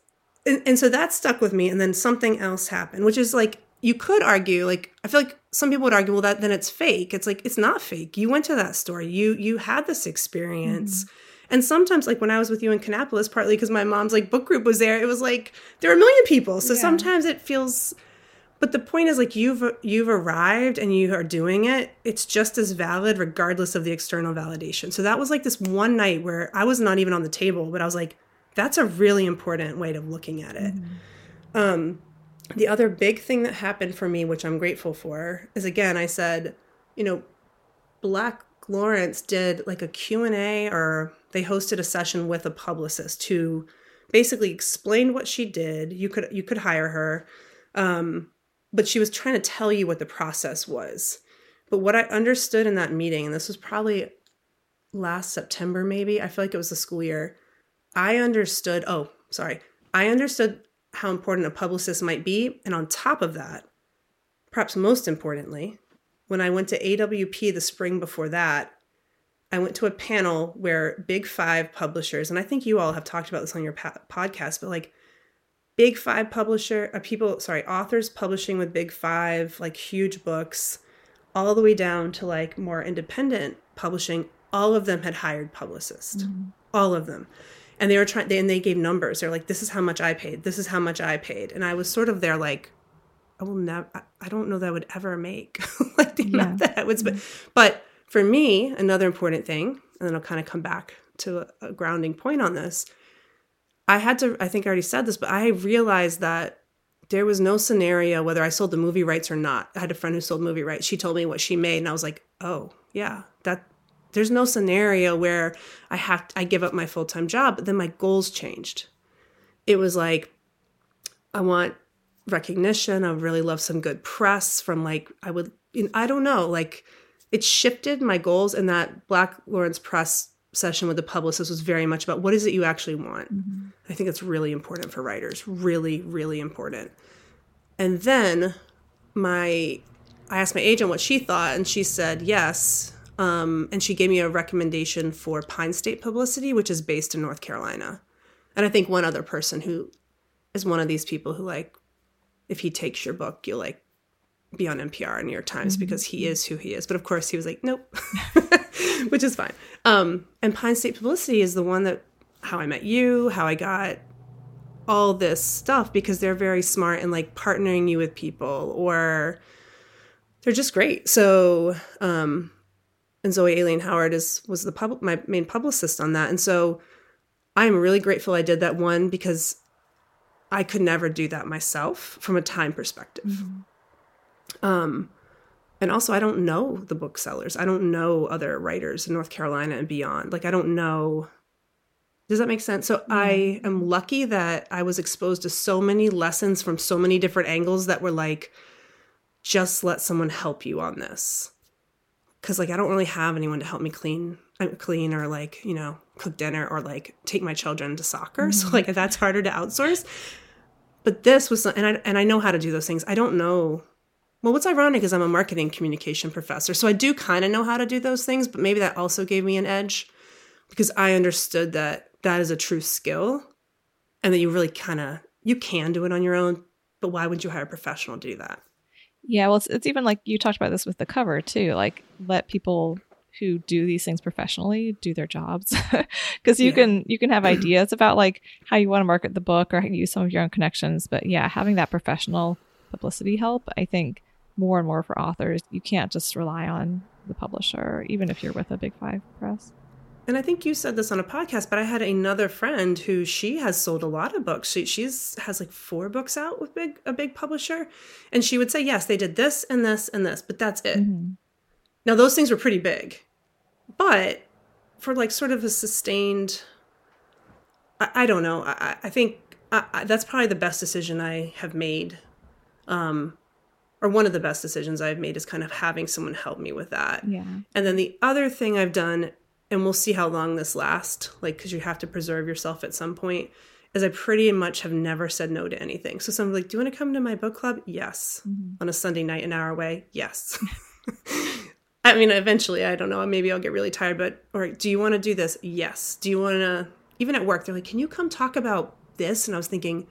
and, and so that stuck with me. And then something else happened, which is like, you could argue, like, I feel like some people would argue, well, that then it's fake. It's like, it's not fake. You went to that store. You, you had this experience. Mm. And sometimes like when I was with you in Kannapolis, partly because my mom's like book group was there, it was like, there were a million people. So yeah. sometimes it feels... But the point is like you've you've arrived and you are doing it. It's just as valid regardless of the external validation. So that was like this one night where I was not even on the table, but I was like, that's a really important way of looking at it. Mm-hmm. Um, the other big thing that happened for me, which I'm grateful for, is again, I said, you know, Black Lawrence did like a Q and A, or they hosted a session with a publicist who basically explained what she did. You could you could hire her, um, but she was trying to tell you what the process was. But what I understood in that meeting, and this was probably last September maybe, I feel like it was the school year, I understood, oh, sorry, I understood how important a publicist might be. And on top of that, perhaps most importantly, when I went to A W P the spring before that, I went to a panel where Big Five publishers, and I think you all have talked about this on your pa- podcast, but like Big Five publisher, uh, people, sorry, authors publishing with Big Five, like huge books, all the way down to like more independent publishing, all of them had hired publicists, mm-hmm. all of them. And they were trying, they, and they gave numbers. They're like, this is how much I paid. This is how much I paid. And I was sort of there like, I will never, I don't know that I would ever make like the yeah. amount that I would spend. Mm-hmm. But for me, another important thing, and then I'll kind of come back to a, a grounding point on this. I had to, I think I already said this, but I realized that there was no scenario whether I sold the movie rights or not. I had a friend who sold movie rights. She told me what she made and I was like, oh yeah, that there's no scenario where I have to, I give up my full-time job, but then my goals changed. It was like, I want recognition. I would really love some good press from like, I would, I don't know, like it shifted my goals. And that Black Lawrence Press session with the publicist was very much about what is it you actually want? Mm-hmm. I think it's really important for writers, really, really important. And then my, I asked my agent what she thought and she said, yes. Um, and she gave me a recommendation for Pine State Publicity, which is based in North Carolina. And I think one other person who is one of these people who like, if he takes your book, you'll like be on N P R and New York Times mm-hmm. because he is who he is. But of course he was like, nope, which is fine. Um, and Pine State Publicity is the one that how I met you, how I got all this stuff because they're very smart and like partnering you with people or they're just great. So, um, and Zoe Aileen Howard is was the pub, my main publicist on that. And so I'm really grateful I did that one because I could never do that myself from a time perspective. Mm-hmm. Um, and also, I don't know the booksellers. I don't know other writers in North Carolina and beyond. Like, I don't know. Does that make sense? So mm-hmm. I am lucky that I was exposed to so many lessons from so many different angles that were like, just let someone help you on this. Because, like, I don't really have anyone to help me clean clean or, like, you know, cook dinner or, like, take my children to soccer. Mm-hmm. So, like, that's harder to outsource. But this was – and I and I know how to do those things. I don't know – well, what's ironic is I'm a marketing communication professor. So I do kind of know how to do those things, but maybe that also gave me an edge because I understood that that is a true skill and that you really kind of – you can do it on your own, but why would you hire a professional to do that? Yeah, well, it's, it's even like you talked about this with the cover too. Like, let people who do these things professionally do their jobs, because you yeah. can you can have ideas about like how you want to market the book or how you use some of your own connections. But yeah, having that professional publicity help, I think more and more for authors, you can't just rely on the publisher, even if you're with a Big Five press. And I think you said this on a podcast, but I had another friend who she has sold a lot of books. She she's has like four books out with big a big publisher. And she would say, yes, they did this and this and this, but that's it. Mm-hmm. Now, those things were pretty big. But for like sort of a sustained, I, I don't know, I, I think I, I, that's probably the best decision I have made. Um, or one of the best decisions I've made is kind of having someone help me with that. Yeah. And then the other thing I've done, and we'll see how long this lasts, like, because you have to preserve yourself at some point, is I pretty much have never said no to anything. So someone's like, do you want to come to my book club? Yes. Mm-hmm. On a Sunday night, an hour away? Yes. I mean, eventually, I don't know, maybe I'll get really tired, but, or do you want to do this? Yes. Do you want to, even at work, they're like, can you come talk about this? And I was thinking,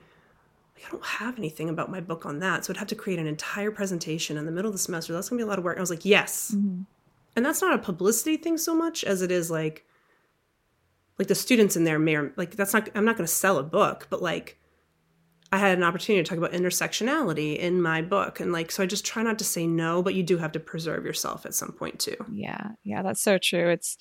I don't have anything about my book on that. So I'd have to create an entire presentation in the middle of the semester. That's going to be a lot of work. And I was like, yes. Mm-hmm. And that's not a publicity thing so much as it is like, like the students in there may or like, that's not, I'm not going to sell a book, but like I had an opportunity to talk about intersectionality in my book. And like, so I just try not to say no, but you do have to preserve yourself at some point too. Yeah. Yeah. That's so true. It's,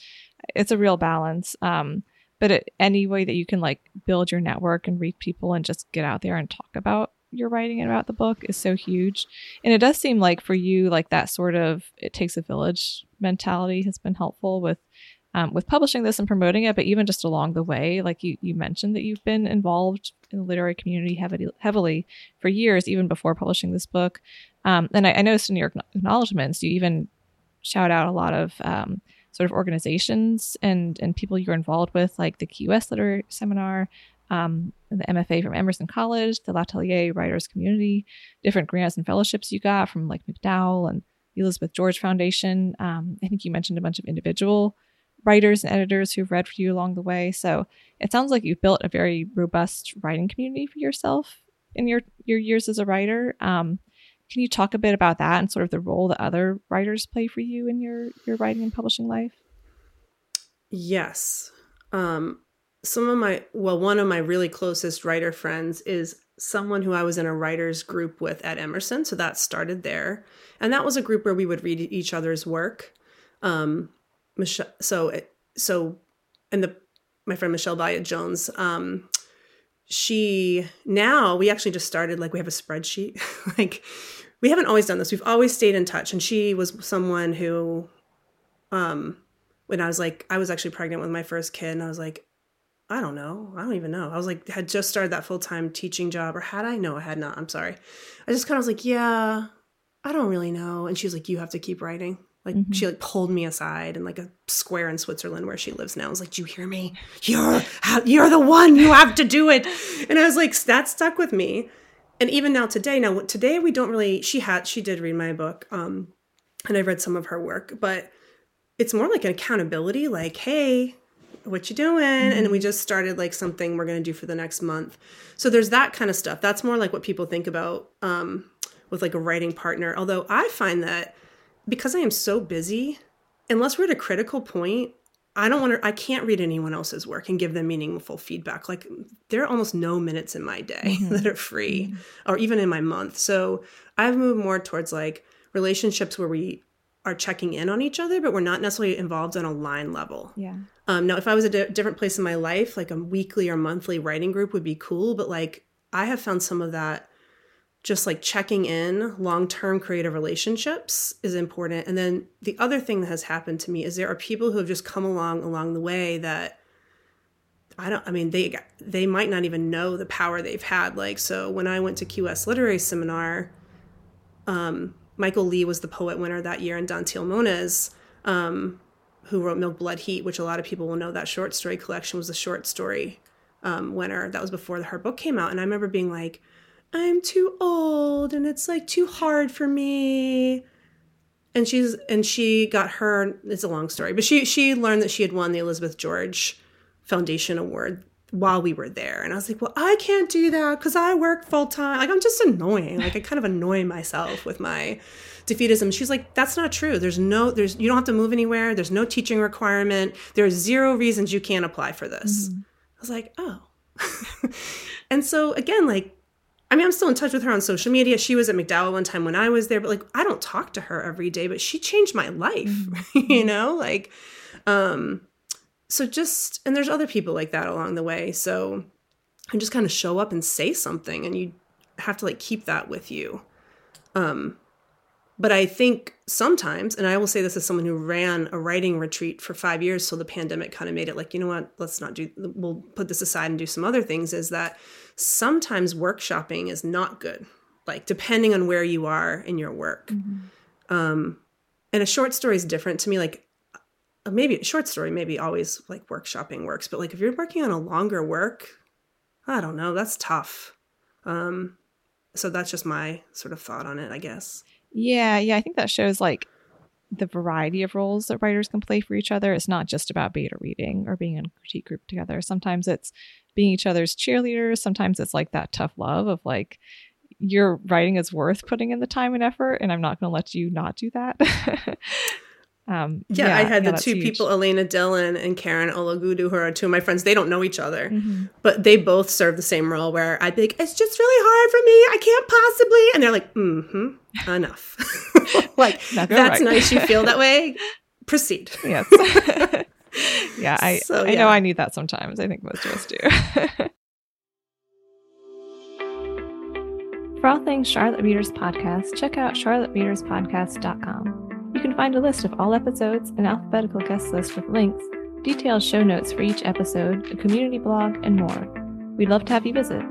it's a real balance. Um, but it, any way that you can like build your network and reach people and just get out there and talk about you're writing about the book is so huge. And it does seem like for you, like that sort of it takes a village mentality has been helpful with um, with publishing this and promoting it. But even just along the way, like you, you mentioned that you've been involved in the literary community heavily, heavily for years, even before publishing this book. Um, and I, I noticed in your acknowledgments, you even shout out a lot of um, sort of organizations and, and people you're involved with, like the Key West Literary Seminar, Um, the M F A from Emerson College, the L'Atelier Writers Community, different grants and fellowships you got from like MacDowell and the Elizabeth George Foundation. Um, I think you mentioned a bunch of individual writers and editors who've read for you along the way. So it sounds like you've built a very robust writing community for yourself in your, your years as a writer. Um, can you talk a bit about that and sort of the role that other writers play for you in your, your writing and publishing life? Yes. Um, Some of my, well, one of my really closest writer friends is someone who I was in a writer's group with at Emerson. So that started there. And that was a group where we would read each other's work. Um, Michelle, so, it, so, and the, my friend Michelle Vaya Jones, um, she, now we actually just started, like we have a spreadsheet. Like we haven't always done this. We've always stayed in touch. And she was someone who, um, when I was like, I was actually pregnant with my first kid and I was like, I don't know. I don't even know. I was like, had just started that full-time teaching job, or had I? No, I had not. I'm sorry. I just kind of was like, yeah, I don't really know. And she was like, you have to keep writing. Like mm-hmm. She like pulled me aside in like a square in Switzerland where she lives now. I was like, do you hear me? You're, you're the one. You have to do it. And I was like, that stuck with me. And even now today, now today we don't really, she had, she did read my book. Um, and I've read some of her work, but it's more like an accountability, like, hey, what you doing? Mm-hmm. And we just started like something we're going to do for the next month. So there's that kind of stuff. That's more like what people think about um, with like a writing partner. Although I find that because I am so busy, unless we're at a critical point, I don't want to, I can't read anyone else's work and give them meaningful feedback. Like there are almost no minutes in my day mm-hmm. that are free mm-hmm. or even in my month. So I've moved more towards like relationships where we are checking in on each other, but we're not necessarily involved on a line level. Yeah. Um, now, if I was a di- different place in my life, like a weekly or monthly writing group would be cool. But like, I have found some of that just like checking in long-term creative relationships is important. And then the other thing that has happened to me is there are people who have just come along along the way that I don't, I mean, they, they might not even know the power they've had. Like, so when I went to Q S Literary Seminar, um, Michael Lee was the poet winner that year, and Dantiel Moniz, um, who wrote Milk, Blood, Heat, which a lot of people will know that short story collection was a short story um, winner. That was before her book came out. And I remember being like, I'm too old and it's like too hard for me. And she's and she got her, it's a long story, but she she learned that she had won the Elizabeth George Foundation Award while we were there. And I was like, well, I can't do that because I work full time. Like, I'm just annoying. Like, I kind of annoy myself with my defeatism. She's like, that's not true. There's no, there's, you don't have to move anywhere. There's no teaching requirement. There's zero reasons you can't apply for this. Mm-hmm. I was like, oh. And so again, like, I mean, I'm still in touch with her on social media. She was at MacDowell one time when I was there, but like, I don't talk to her every day, but she changed my life, mm-hmm. you know, like, um, So just, and there's other people like that along the way. So I just kind of show up and say something, and you have to like keep that with you. Um, but I think sometimes, and I will say this as someone who ran a writing retreat for five years, so the pandemic kind of made it like, you know what, let's not do, we'll put this aside and do some other things, is that sometimes workshopping is not good, like depending on where you are in your work. Mm-hmm. Um, and a short story is different to me. Like, maybe a short story, maybe always like workshopping works, but like if you're working on a longer work, I don't know, that's tough. Um, so that's just my sort of thought on it, I guess. Yeah. Yeah. I think that shows like the variety of roles that writers can play for each other. It's not just about beta reading or being in a critique group together. Sometimes it's being each other's cheerleaders. Sometimes it's like that tough love of like, your writing is worth putting in the time and effort, and I'm not going to let you not do that. Um, yeah, yeah, I had yeah, the two huge. people, Elena Dillon and Karen Olagudu, who are two of my friends. They don't know each other, mm-hmm. but they both serve the same role where I'd be like, it's just really hard for me. I can't possibly. And they're like, mm-hmm, enough. Like, that's right. Nice. You feel that way? Proceed. Yes. yeah, I, so, yeah, I know I need that sometimes. I think most of us do. For all things Charlotte Readers Podcast, check out charlotte readers podcast dot com. You can find a list of all episodes, an alphabetical guest list with links, detailed show notes for each episode, a community blog, and more. We'd love to have you visit.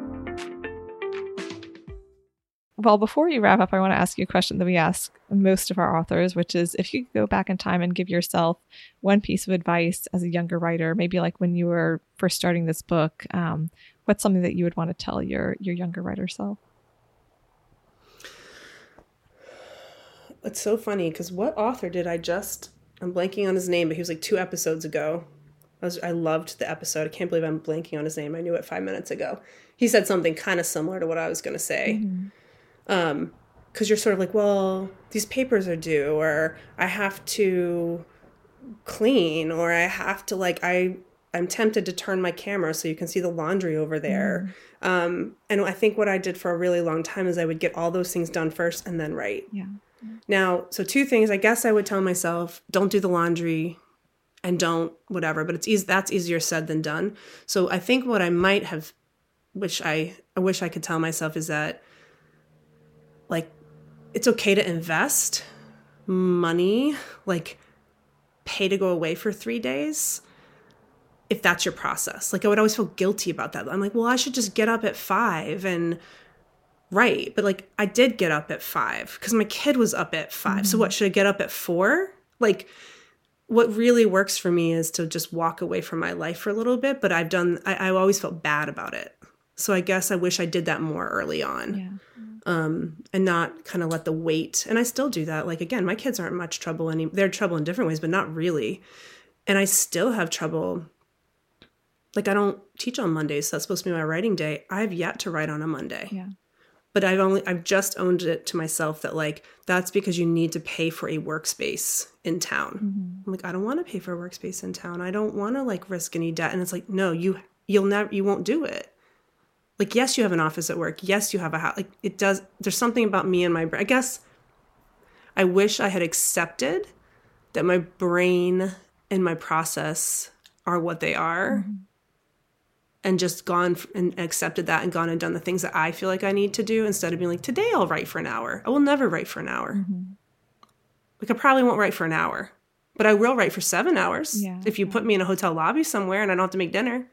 Well, before you wrap up, I want to ask you a question that we ask most of our authors, which is if you could go back in time and give yourself one piece of advice as a younger writer, maybe like when you were first starting this book, um, what's something that you would want to tell your your younger writer self? It's so funny because what author did I just, I'm blanking on his name, but he was like two episodes ago. I, was, I loved the episode. I can't believe I'm blanking on his name. I knew it five minutes ago. He said something kind of similar to what I was going to say. Mm-hmm. Um, cause you're sort of like, well, these papers are due, or I have to clean, or I have to like, I, I'm tempted to turn my camera so you can see the laundry over there. Mm. Um, and I think what I did for a really long time is I would get all those things done first and then write. Yeah. yeah. Now, so two things, I guess I would tell myself, don't do the laundry and don't whatever, but it's easy. That's easier said than done. So I think what I might have, which I, I wish I could tell myself is that, like, it's okay to invest money, like pay to go away for three days if that's your process. Like, I would always feel guilty about that. I'm like, well, I should just get up at five and write. But like, I did get up at five because my kid was up at five. Mm-hmm. So what, should I get up at four? Like, what really works for me is to just walk away from my life for a little bit. But I've done, I, I always felt bad about it. So I guess I wish I did that more early on. Yeah. Um, and not kind of let the weight, and I still do that. Like, again, my kids aren't much trouble any, they're trouble in different ways, but not really. And I still have trouble. Like, I don't teach on Mondays. So that's supposed to be my writing day. I've yet to write on a Monday, yeah. but I've only, I've just owned it to myself that like, that's because you need to pay for a workspace in town. Mm-hmm. I'm like, I don't want to pay for a workspace in town. I don't want to like risk any debt. And it's like, no, you, you'll never, you won't do it. Like, yes, you have an office at work. Yes, you have a house. Like, it does. There's something about me and my brain. I guess I wish I had accepted that my brain and my process are what they are, mm-hmm. and just gone f- and accepted that and gone and done the things that I feel like I need to do instead of being like, today I'll write for an hour. I will never write for an hour. Mm-hmm. Like, I probably won't write for an hour, but I will write for seven hours yeah, if you yeah. put me in a hotel lobby somewhere and I don't have to make dinner.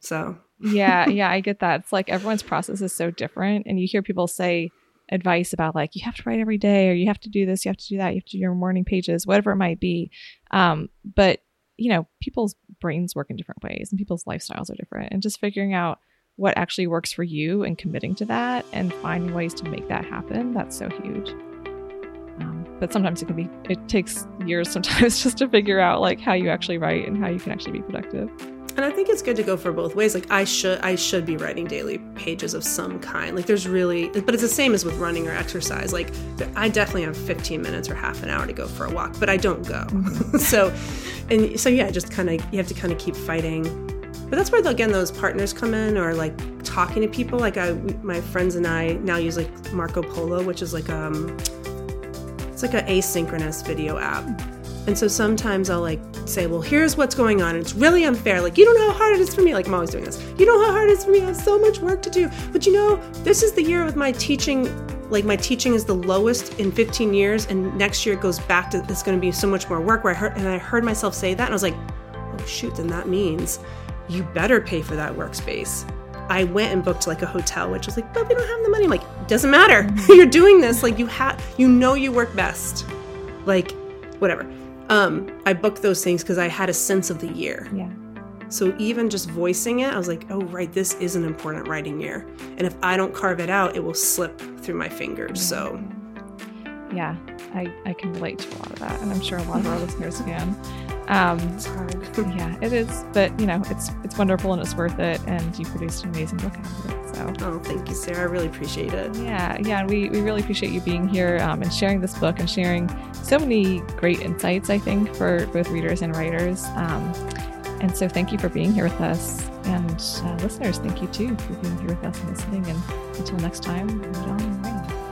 So... yeah. Yeah. I get that. It's like everyone's process is so different. And you hear people say advice about like, you have to write every day, or you have to do this, you have to do that, you have to do your morning pages, whatever it might be. Um, but, you know, people's brains work in different ways and people's lifestyles are different. And just figuring out what actually works for you and committing to that and finding ways to make that happen. That's so huge. Um, but sometimes it can be, it takes years sometimes just to figure out like how you actually write and how you can actually be productive. And I think it's good to go for both ways. Like, I should I should be writing daily pages of some kind. Like, there's really... But it's the same as with running or exercise. Like, I definitely have fifteen minutes or half an hour to go for a walk, but I don't go. so, and so yeah, just kind of... You have to kind of keep fighting. But that's where, again, those partners come in, or, like, talking to people. Like, I, my friends and I now use, like, Marco Polo, which is, like, um... It's, like, an asynchronous video app. And so sometimes I'll like say, well, here's what's going on. And it's really unfair. Like, you don't know how hard it is for me. Like, I'm always doing this. You don't know how hard it is for me. I have so much work to do. But you know, this is the year with my teaching. Like, my teaching is the lowest in fifteen years. And next year it goes back to, it's going to be so much more work. Where I heard, and I heard myself say that. And I was like, oh shoot, then that means you better pay for that workspace. I went and booked like a hotel, which was like, but we don't have the money. I'm like, doesn't matter. You're doing this. Like, you have, you know, you work best. Like, whatever. Um, I booked those things because I had a sense of the year. Yeah. So even just voicing it, I was like, oh, right, this is an important writing year. And if I don't carve it out, it will slip through my fingers. So, yeah, I, I can relate to a lot of that. And I'm sure a lot of our listeners can. Um, it's hard. Yeah, it is. But, you know, it's it's wonderful and it's worth it. And you produced an amazing book out of it. So. Oh, thank you, Sarah. I really appreciate it. Yeah, yeah. And we, we really appreciate you being here um, and sharing this book and sharing so many great insights, I think, for both readers and writers. Um, and so thank you for being here with us. And uh, listeners, thank you, too, for being here with us and listening. And until next time, read on and write.